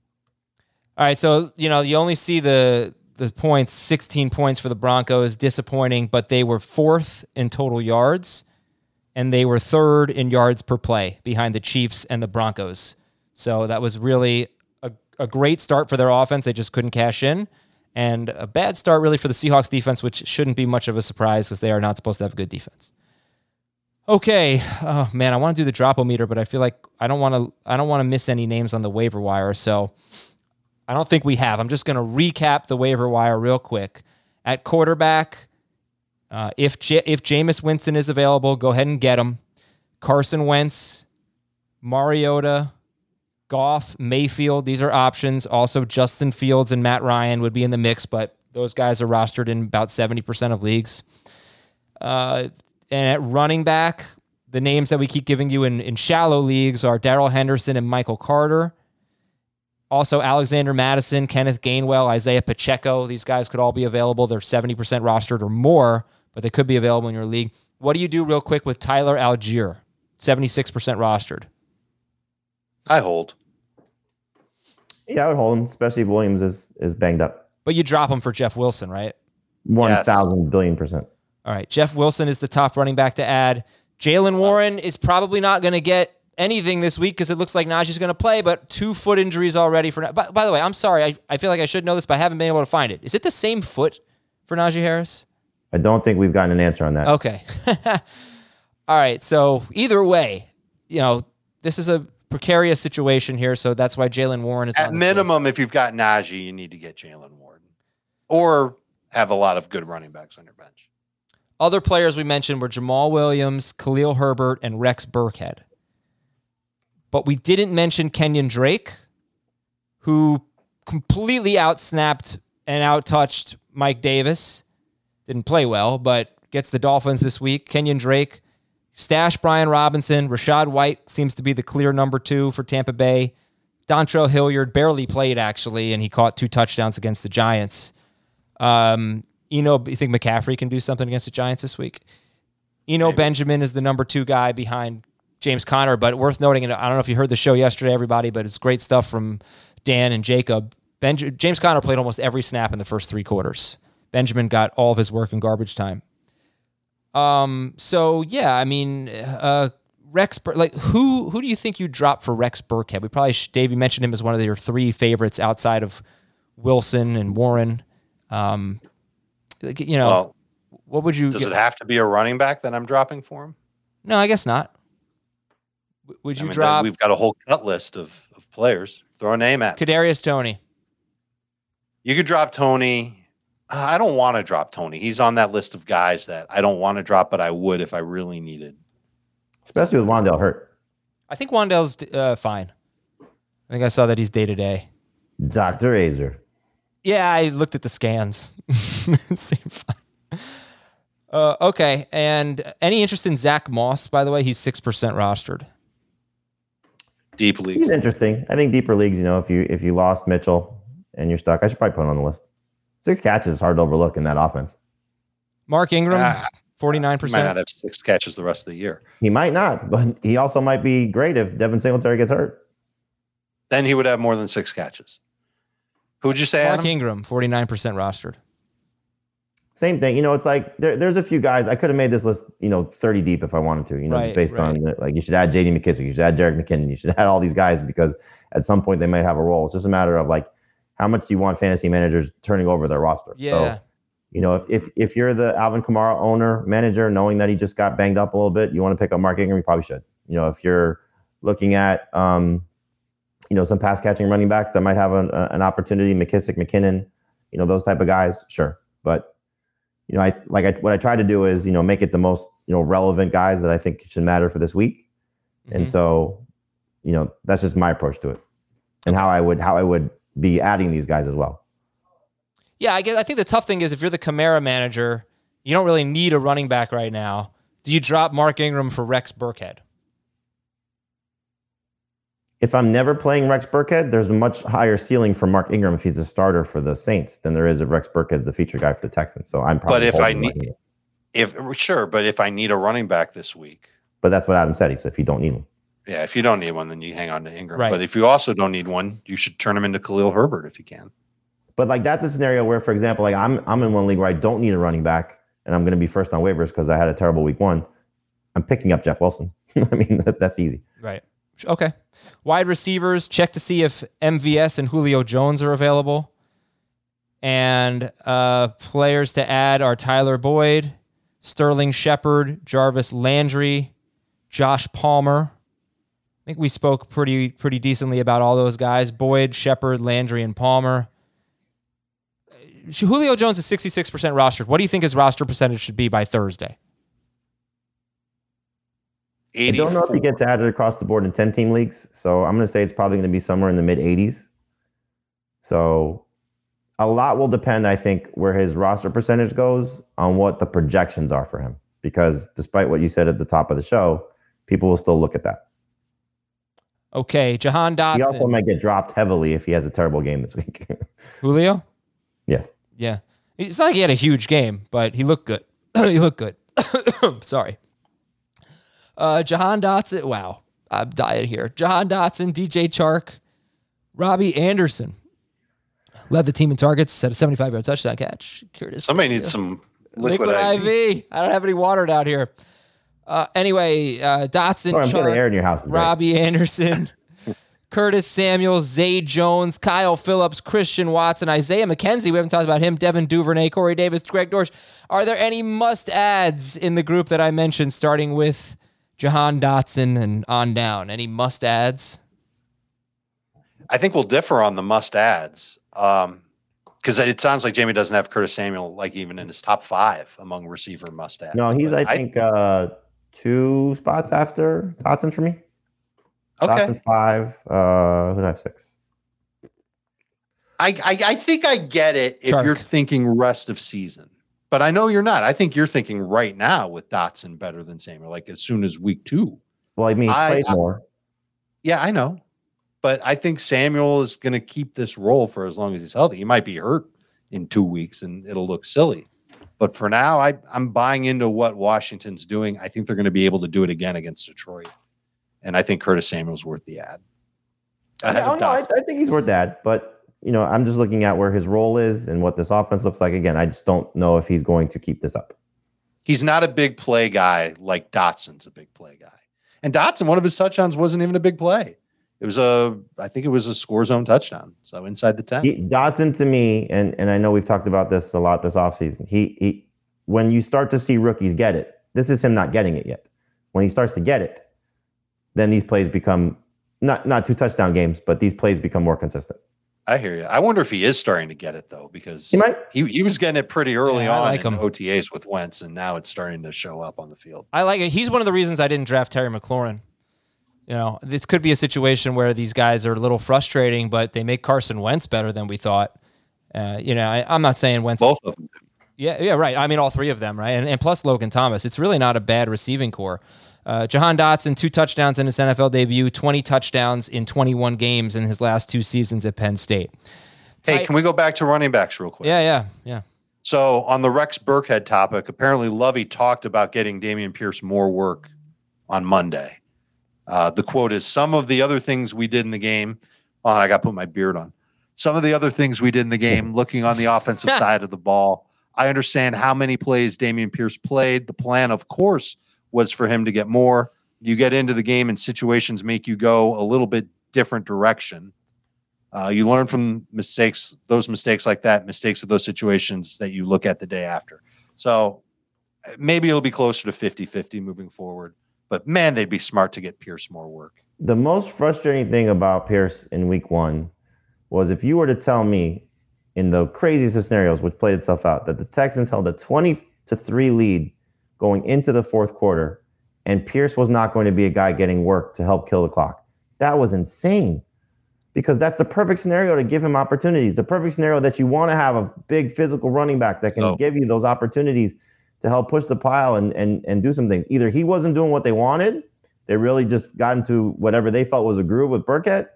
All right, so, you know, you only see the points, 16 points for the Broncos, disappointing, but they were 4th in total yards, and they were 3rd in yards per play behind the Chiefs and the Broncos. So that was really a great start for their offense. They just couldn't cash in. And a bad start, really, for the Seahawks defense, which shouldn't be much of a surprise because they are not supposed to have a good defense. Okay, oh man, I want to do the drop-o-meter, but I feel like I don't want to miss any names on the waiver wire, so I don't think we have. I'm just going to recap the waiver wire real quick. At quarterback, if Jameis Winston is available, go ahead and get him. Carson Wentz, Mariota, Goff, Mayfield, these are options. Also, Justin Fields and Matt Ryan would be in the mix, but those guys are rostered in about 70% of leagues. And at running back, the names that we keep giving you in shallow leagues are Darrell Henderson and Michael Carter. Also, Alexander Mattison, Kenneth Gainwell, Isaiah Pacheco. These guys could all be available. They're 70% rostered or more, but they could be available in your league. What do you do real quick with Tyler Algier, 76% rostered? I hold. Yeah, I would hold him, especially if Williams is banged up. But you drop him for Jeff Wilson, right? 1,000 billion %. All right, Jeff Wilson is the top running back to add. Jalen Warren is probably not going to get anything this week because it looks like Najee's going to play, but 2 foot injuries already for Najee. By the way, I'm sorry. I feel like I should know this, but I haven't been able to find it. Is it the same foot for Najee Harris? I don't think we've gotten an answer on that. Okay. All right, so either way, you know, this is a precarious situation here, so that's why Jalen Warren is at minimum list. If you've got Najee, you need to get Jalen Warren or have a lot of good running backs on your bench. Other players we mentioned were Jamal Williams, Khalil Herbert, and Rex Burkhead. But we didn't mention Kenyon Drake, who completely outsnapped and outtouched Mike Davis. Didn't play well, but gets the Dolphins this week. Kenyon Drake. Stash Brian Robinson. Rachaad White seems to be the clear number 2 for Tampa Bay. Dontrell Hilliard barely played, actually, and he caught 2 touchdowns against the Giants. You think McCaffrey can do something against the Giants this week? Eno Benjamin is the number 2 guy behind James Conner, but worth noting, and I don't know if you heard the show yesterday, everybody, but it's great stuff from Dan and Jacob. James Conner played almost every snap in the first 3 quarters. Benjamin got all of his work in garbage time. So yeah, I mean, who do you think you drop for Rex Burkhead? We probably, Dave, you mentioned him as one of your 3 favorites outside of Wilson and Warren. What would you? Does it have to be a running back that I'm dropping for him? No, I guess not. We've got a whole cut list of players. Throw a name at Kadarius Toney. You could drop Toney. I don't want to drop Toney. He's on that list of guys that I don't want to drop, but I would if I really needed. Especially with Wan'Dale hurt. I think Wan'Dale's fine. I think I saw that he's day-to-day. Dr. Azer. Yeah, I looked at the scans. Okay, and any interest in Zach Moss, by the way? He's 6% rostered. Deep leagues. He's interesting. I think deeper leagues, you know, if you lost Mitchell and you're stuck, I should probably put him on the list. 6 catches is hard to overlook in that offense. Mark Ingram, 49%. He might not have 6 catches the rest of the year. He might not, but he also might be great if Devin Singletary gets hurt. Then he would have more than 6 catches. Who would you say, Mark Adam? Ingram, 49% rostered. Same thing. You know, it's like there's a few guys. I could have made this list, you know, 30 deep if I wanted to, you know, just based on, like, you should add J.D. McKissick. You should add Derek McKinnon. You should add all these guys because at some point they might have a role. It's just a matter of, like, how much do you want fantasy managers turning over their roster? Yeah. So, you know, if you're the Alvin Kamara owner, manager, knowing that he just got banged up a little bit, you want to pick up Mark Ingram, you probably should. You know, if you're looking at, you know, some pass-catching running backs that might have an opportunity, McKissick, McKinnon, you know, those type of guys, sure. But, you know, what I try to do is, you know, make it the most, you know, relevant guys that I think should matter for this week. Mm-hmm. And so, you know, that's just my approach to it and how I would be adding these guys as well. Yeah, I think the tough thing is if you're the Kamara manager, you don't really need a running back right now. Do you drop Mark Ingram for Rex Burkhead? If I'm never playing Rex Burkhead, there's a much higher ceiling for Mark Ingram if he's a starter for the Saints than there is if Rex Burkhead's the feature guy for the Texans. So I'm probably. But if I need a running back this week. But that's what Adam said. He said if you don't need him. Yeah, if you don't need one, then you hang on to Ingram. Right. But if you also don't need one, you should turn him into Khalil Herbert if you can. But like that's a scenario where, for example, like I'm in one league where I don't need a running back, and I'm going to be first on waivers because I had a terrible week one. I'm picking up Jeff Wilson. I mean, that's easy. Right. Okay. Wide receivers, check to see if MVS and Julio Jones are available. And players to add are Tyler Boyd, Sterling Shepard, Jarvis Landry, Josh Palmer. I think we spoke pretty decently about all those guys: Boyd, Shepard, Landry, and Palmer. Julio Jones is 66% rostered. What do you think his roster percentage should be by Thursday? 84. I don't know if he gets added across the board in 10-team leagues, so I'm going to say it's probably going to be somewhere in the mid-80s. So a lot will depend, I think, where his roster percentage goes on what the projections are for him, because despite what you said at the top of the show, people will still look at that. Okay, Jahan Dotson. He also might get dropped heavily if he has a terrible game this week. Julio? Yes. Yeah. It's not like he had a huge game, but he looked good. Sorry. Jahan Dotson. Wow. I'm dying here. Jahan Dotson, DJ Chark, Robbie Anderson. Led the team in targets, set a 75-yard touchdown catch. Curtis. Somebody needs some liquid IV. I don't have any water down here. Dotson, Chark, Robbie Anderson, Curtis Samuel, Zay Jones, Kyle Phillips, Christian Watson, Isaiah McKenzie. We haven't talked about him. Devin Duvernay, Corey Davis, Greg Dortch. Are there any must-adds in the group that I mentioned, starting with Jahan Dotson and on down? Any must-adds? I think we'll differ on the must-adds because it sounds like Jamie doesn't have Curtis Samuel, like even in his top 5 among receiver must-adds. No, he's, I think 2 spots after Dotson for me. Okay. Dotson 5. Who do I have 6? I think I get it if you're thinking rest of season. But I know you're not. I think you're thinking right now with Dotson better than Samuel, like as soon as week 2. Well, I mean, he played more. Yeah, I know. But I think Samuel is going to keep this role for as long as he's healthy. He might be hurt in 2 weeks and it'll look silly. But for now, I'm buying into what Washington's doing. I think they're going to be able to do it again against Detroit. And I think Curtis Samuel's worth the ad. I think he's worth that. But, you know, I'm just looking at where his role is and what this offense looks like. Again, I just don't know if he's going to keep this up. He's not a big play guy like Dotson's a big play guy. And Dotson, one of his touchdowns wasn't even a big play. It was a score zone touchdown. So inside the 10. Dotson to me, and I know we've talked about this a lot this offseason. He when you start to see rookies get it, this is him not getting it yet. When he starts to get it, then these plays become not 2 touchdown games, but these plays become more consistent. I hear you. I wonder if he is starting to get it though, because he was getting it pretty early on in OTAs with Wentz, and now it's starting to show up on the field. I like it. He's one of the reasons I didn't draft Terry McLaurin. You know, this could be a situation where these guys are a little frustrating, but they make Carson Wentz better than we thought. I'm not saying Wentz. Both of them. Yeah, right. I mean, all three of them, right? And plus Logan Thomas. It's really not a bad receiving core. Jahan Dotson, 2 touchdowns in his NFL debut, 20 touchdowns in 21 games in his last 2 seasons at Penn State. Hey, can we go back to running backs real quick? Yeah. So on the Rex Burkhead topic, apparently Lovey talked about getting Dameon Pierce more work on Monday. The quote is, some of the other things we did in the game. Oh, I got to put my beard on. Some of the other things we did in the game, looking on the offensive side of the ball, I understand how many plays Dameon Pierce played. The plan, of course, was for him to get more. You get into the game and situations make you go a little bit different direction. You learn from mistakes of those situations that you look at the day after. So maybe it'll be closer to 50-50 moving forward. But, man, they'd be smart to get Pierce more work. The most frustrating thing about Pierce in week one was, if you were to tell me in the craziest of scenarios, which played itself out, that the Texans held a 20-3 lead going into the fourth quarter, and Pierce was not going to be a guy getting work to help kill the clock. That was insane, because that's the perfect scenario to give him opportunities, the perfect scenario that you want to have a big physical running back that can give you those opportunities to help push the pile and do some things. Either he wasn't doing what they wanted, they really just got into whatever they felt was a groove with Burkhead,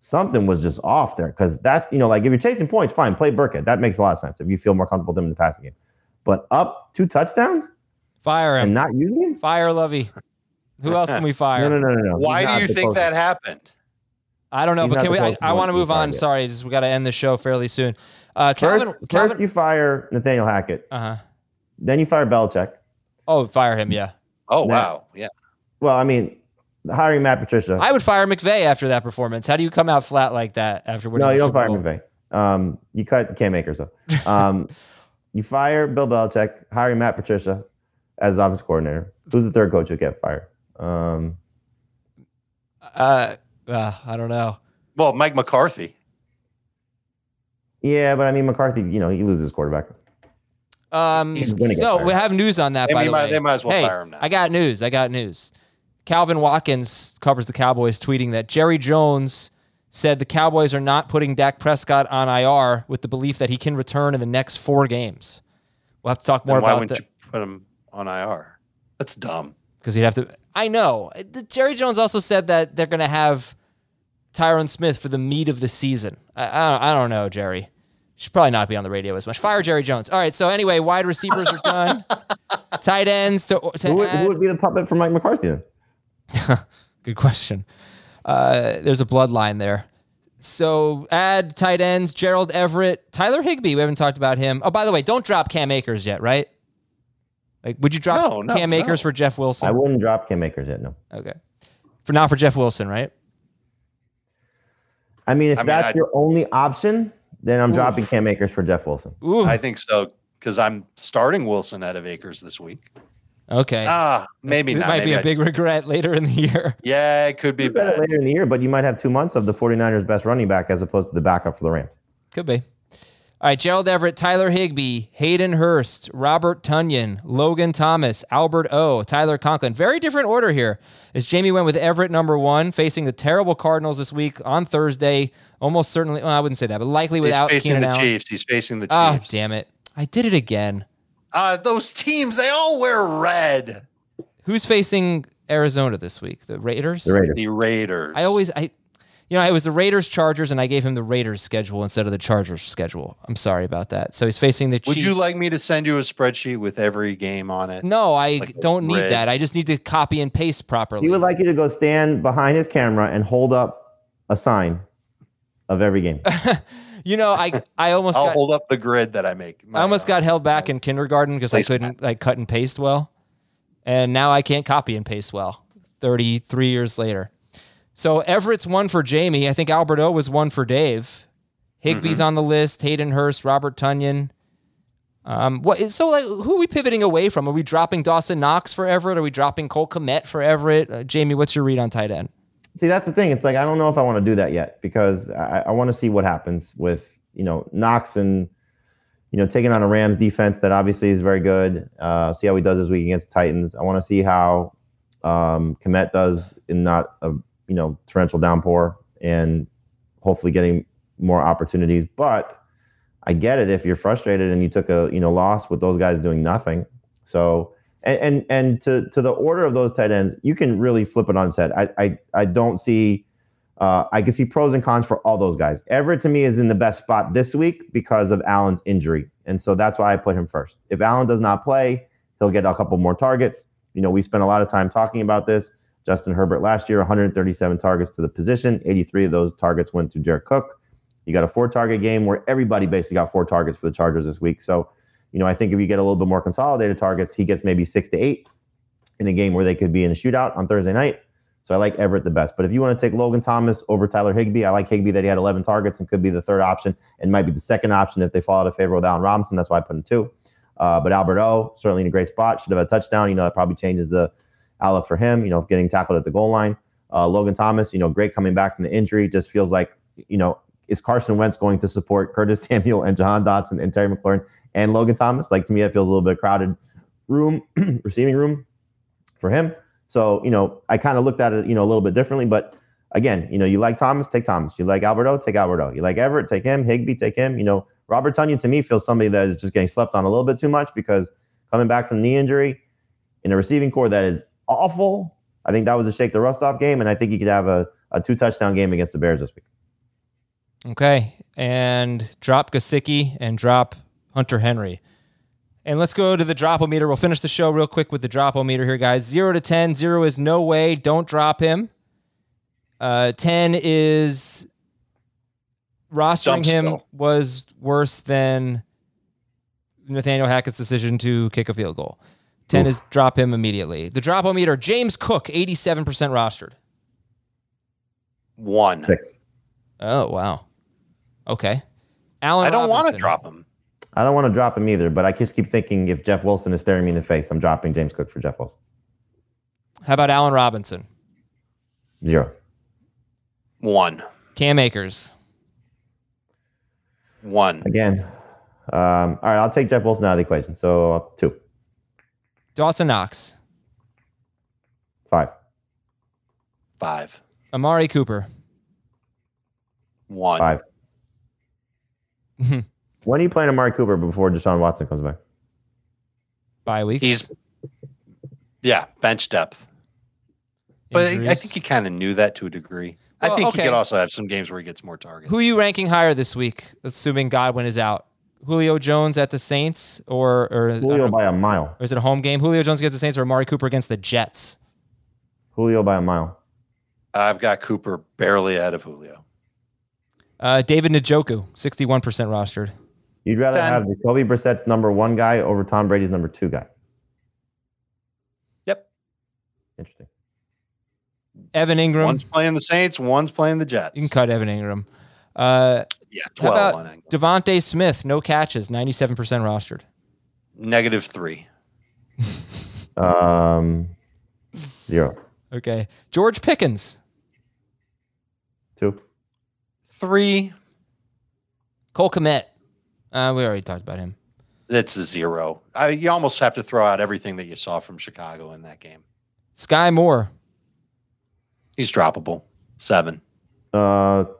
something was just off there, because that's, if you're chasing points, fine, play Burkhead. That makes a lot of sense if you feel more comfortable with him in the passing game. But up 2 touchdowns? Fire him. And not using him? Fire Lovey. Who else can we fire? No. Why do you think that happened? I don't know, but can we? I want to move on. Yet. Sorry, we got to end the show fairly soon. First, you fire Nathaniel Hackett. Then you fire Belichick. Oh, fire him, yeah. Oh, wow, yeah. Well, I mean, hiring Matt Patricia. I would fire McVay after that performance. How do you come out flat like that after winning? No, you don't fire McVay. You cut Cam Akers, though. You fire Bill Belichick, hiring Matt Patricia as offensive coordinator. Who's the third coach who get fired? I don't know. Well, Mike McCarthy. Yeah, but I mean, McCarthy, he loses his quarterback. We have news on that, by the way. They might as well fire him now. I got news. Calvin Watkins covers the Cowboys, tweeting that Jerry Jones said the Cowboys are not putting Dak Prescott on IR with the belief that he can return in the next 4 games. We'll have to talk more about that. Why wouldn't you put him on IR? That's dumb. Because he'd have to... I know. Jerry Jones also said that they're going to have Tyron Smith for the meat of the season. I don't know, Jerry. Should probably not be on the radio as much. Fire Jerry Jones. All right, so anyway, wide receivers are done. Tight ends to who would be the puppet for Mike McCarthy? Good question. There's a bloodline there. So add tight ends, Gerald Everett, Tyler Higbee. We haven't talked about him. Oh, by the way, don't drop Cam Akers yet, right? Would you drop Cam Akers for Jeff Wilson? I wouldn't drop Cam Akers yet, no. Okay. Not for Jeff Wilson, right? I mean, if that's your only option, then I'm dropping Cam Akers for Jeff Wilson. Ooh. I think so, because I'm starting Wilson out of Akers this week. Okay. Maybe not. It might be a big regret later in the year. Yeah, it could be bad. Later in the year, but you might have 2 months of the 49ers' best running back as opposed to the backup for the Rams. Could be. All right, Gerald Everett, Tyler Higbee, Hayden Hurst, Robert Tonyan, Logan Thomas, Albert O, Tyler Conklin. Very different order here, as Jamie went with Everett #1, facing the terrible Cardinals this week on Thursday. Almost certainly, I wouldn't say that, but likely without Keenan Allen. He's facing the Chiefs. Oh, damn it. I did it again. Those teams, they all wear red. Who's facing Arizona this week? The Raiders? The Raiders. It was the Raiders Chargers, and I gave him the Raiders schedule instead of the Chargers schedule. I'm sorry about that. So he's facing the Chiefs. Would you like me to send you a spreadsheet with every game on it? No, I don't need that. I just need to copy and paste properly. He would like you to go stand behind his camera and hold up a sign of every game. I almost I'll hold up the grid that I make. I almost got held back in kindergarten because I couldn't cut and paste well. And now I can't copy and paste well 33 years later. So Everett's one for Jamie. I think Albert O was one for Dave. Higbee's on the list. Hayden Hurst, Robert Tonyan. Who are we pivoting away from? Are we dropping Dawson Knox for Everett? Are we dropping Cole Kmet for Everett? Jamie, what's your read on tight end? See, that's the thing. It's like, I don't know if I want to do that yet, because I want to see what happens with, Knox and, taking on a Rams defense that obviously is very good. See how he does this week against the Titans. I want to see how Kmet does in not a torrential downpour, and hopefully getting more opportunities. But I get it if you're frustrated and you took a loss with those guys doing nothing. So and to the order of those tight ends, you can really flip it on its head. I don't see. I can see pros and cons for all those guys. Everett to me is in the best spot this week because of Allen's injury, and so that's why I put him first. If Allen does not play, he'll get a couple more targets. You know, we spent a lot of time talking about this. Justin Herbert last year, 137 targets to the position. 83 of those targets went to Jared Cook. You got a four-target game where everybody basically got four targets for the Chargers this week. So, you know, I think if you get a little bit more consolidated targets, he gets maybe 6 to 8 in a game where they could be in a shootout on Thursday night. So I like Everett the best. But if you want to take Logan Thomas over Tyler Higbee, I like Higbee that he had 11 targets and could be the third option and might be the second option if they fall out of favor with Allen Robinson. That's why I put him 2. But Albert O, certainly in a great spot, should have had a touchdown. You know, that probably changes the outlook for him, you know, getting tackled at the goal line. Logan Thomas, you know, great coming back from the injury. Just feels like, you know, is Carson Wentz going to support Curtis Samuel and Jahan Dotson and Terry McLaurin and Logan Thomas? Like, to me, that feels a little bit crowded room, receiving room for him. So, you know, I kind of looked at it, you know, a little bit differently. But again, you know, you like Thomas, take Thomas. You like Albert O, take Albert O. You like Everett, take him. Higbee, take him. You know, Robert Tonyan, to me, feels somebody that is just getting slept on a little bit too much because coming back from knee injury in a receiving corps that is awful. I think that was a shake the rust off game, and I think he could have a 2-touchdown game against the Bears this week. Okay, and drop Gesicki and drop Hunter Henry. And let's go to the drop-o-meter. We'll finish the show real quick with the drop-o-meter here, guys. 0 to 10, 0 is no way, don't drop him. 10 is rostering him was worse than Nathaniel Hackett's decision to kick a field goal. 10 is drop him immediately. The drop-o-meter, James Cook, 87% rostered. 1. 6. Oh, wow. Okay. Allen I don't want to drop him. I don't want to drop him either, but I just keep thinking if Jeff Wilson is staring me in the face, I'm dropping James Cook for Jeff Wilson. How about Allen Robinson? 0. 1. Cam Akers. 1. Again. All right, I'll take Jeff Wilson out of the equation, so 2. Dawson Knox. 5. Amari Cooper. 1. 5. When are you playing Amari Cooper before Deshaun Watson comes back? Bye week. He's bench depth. Injuries. But I think he kind of knew that to a degree. Well, I think he could also have some games where he gets more targets. Who are you ranking higher this week, assuming Godwin is out? Julio Jones at the Saints or Julio by a mile. Or is it a home game? Julio Jones against the Saints or Amari Cooper against the Jets? Julio by a mile. I've got Cooper barely ahead of Julio. David Njoku, 61% rostered. You'd rather 10. Have Jacoby Brissett's number 1 guy over Tom Brady's number 2 guy. Yep. Interesting. Evan Ingram. One's playing the Saints, one's playing the Jets. You can cut Evan Ingram. 12 how about on Devontae Smith, no catches, 97% rostered. -3. 0. Okay. George Pickens. 2. 3. Cole Kmet. We already talked about him. That's a 0. You almost have to throw out everything that you saw from Chicago in that game. Sky Moore. He's droppable. 7. 4.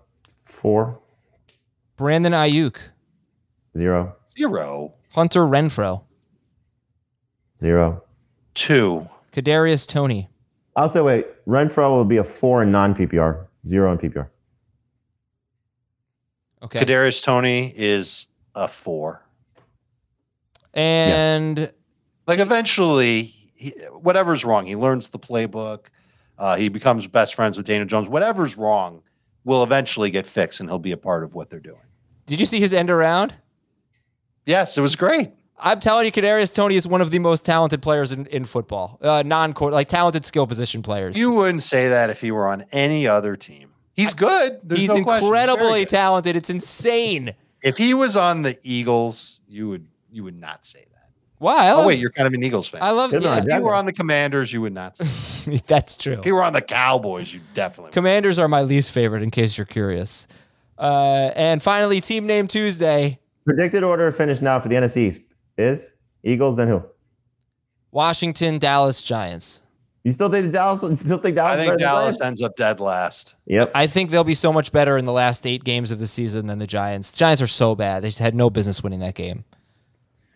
Brandon Ayuk. 0. Hunter Renfrow. 0. 2. Kadarius Toney. I'll say, wait, Renfrow will be a 4 in non-PPR. 0 in PPR. Okay. Kadarius Toney is a 4. And eventually, whatever's wrong, he learns the playbook. He becomes best friends with Daniel Jones. Whatever's wrong will eventually get fixed, and he'll be a part of what they're doing. Did you see his end around? Yes, it was great. I'm telling you, Kadarius Toney is one of the most talented players in football. Talented skill position players. You wouldn't say that if he were on any other team. He's good. He's no incredibly He's talented. It's insane. If he was on the Eagles, you would not say that. Why? You're kind of an Eagles fan. I love it. If you were on the Commanders, you would not say that. That's true. If you were on the Cowboys, you definitely would. Commanders are my least favorite, in case you're curious. And finally, Team Name Tuesday. Predicted order of finish now for the NFC East is Eagles, then who? Washington, Dallas, Giants. You still think Dallas? I think Dallas ends up dead last. Yep. I think they'll be so much better in the last 8 games of the season than the Giants. The Giants are so bad; they just had no business winning that game.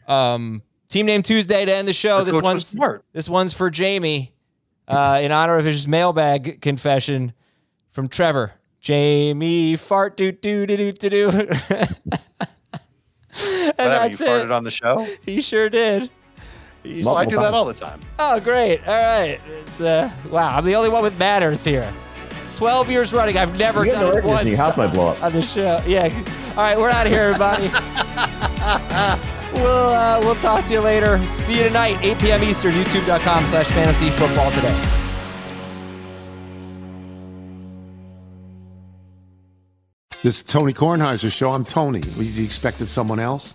Team Name Tuesday to end the show. This one's for Jamie, in honor of his mailbag confession from Trevor. Jamie fart doo doo doo doo doo. You farted on the show. He sure did. I do that all the time. Oh, great. All right. It's, wow, I'm the only one with manners here. 12 years running. I've never done it once on the show. Yeah. All right. We're out of here, everybody. We'll talk to you later. See you tonight, 8 p.m. Eastern, youtube.com/fantasyfootballtoday. This is Tony Kornheiser's show. I'm Tony. You expected someone else?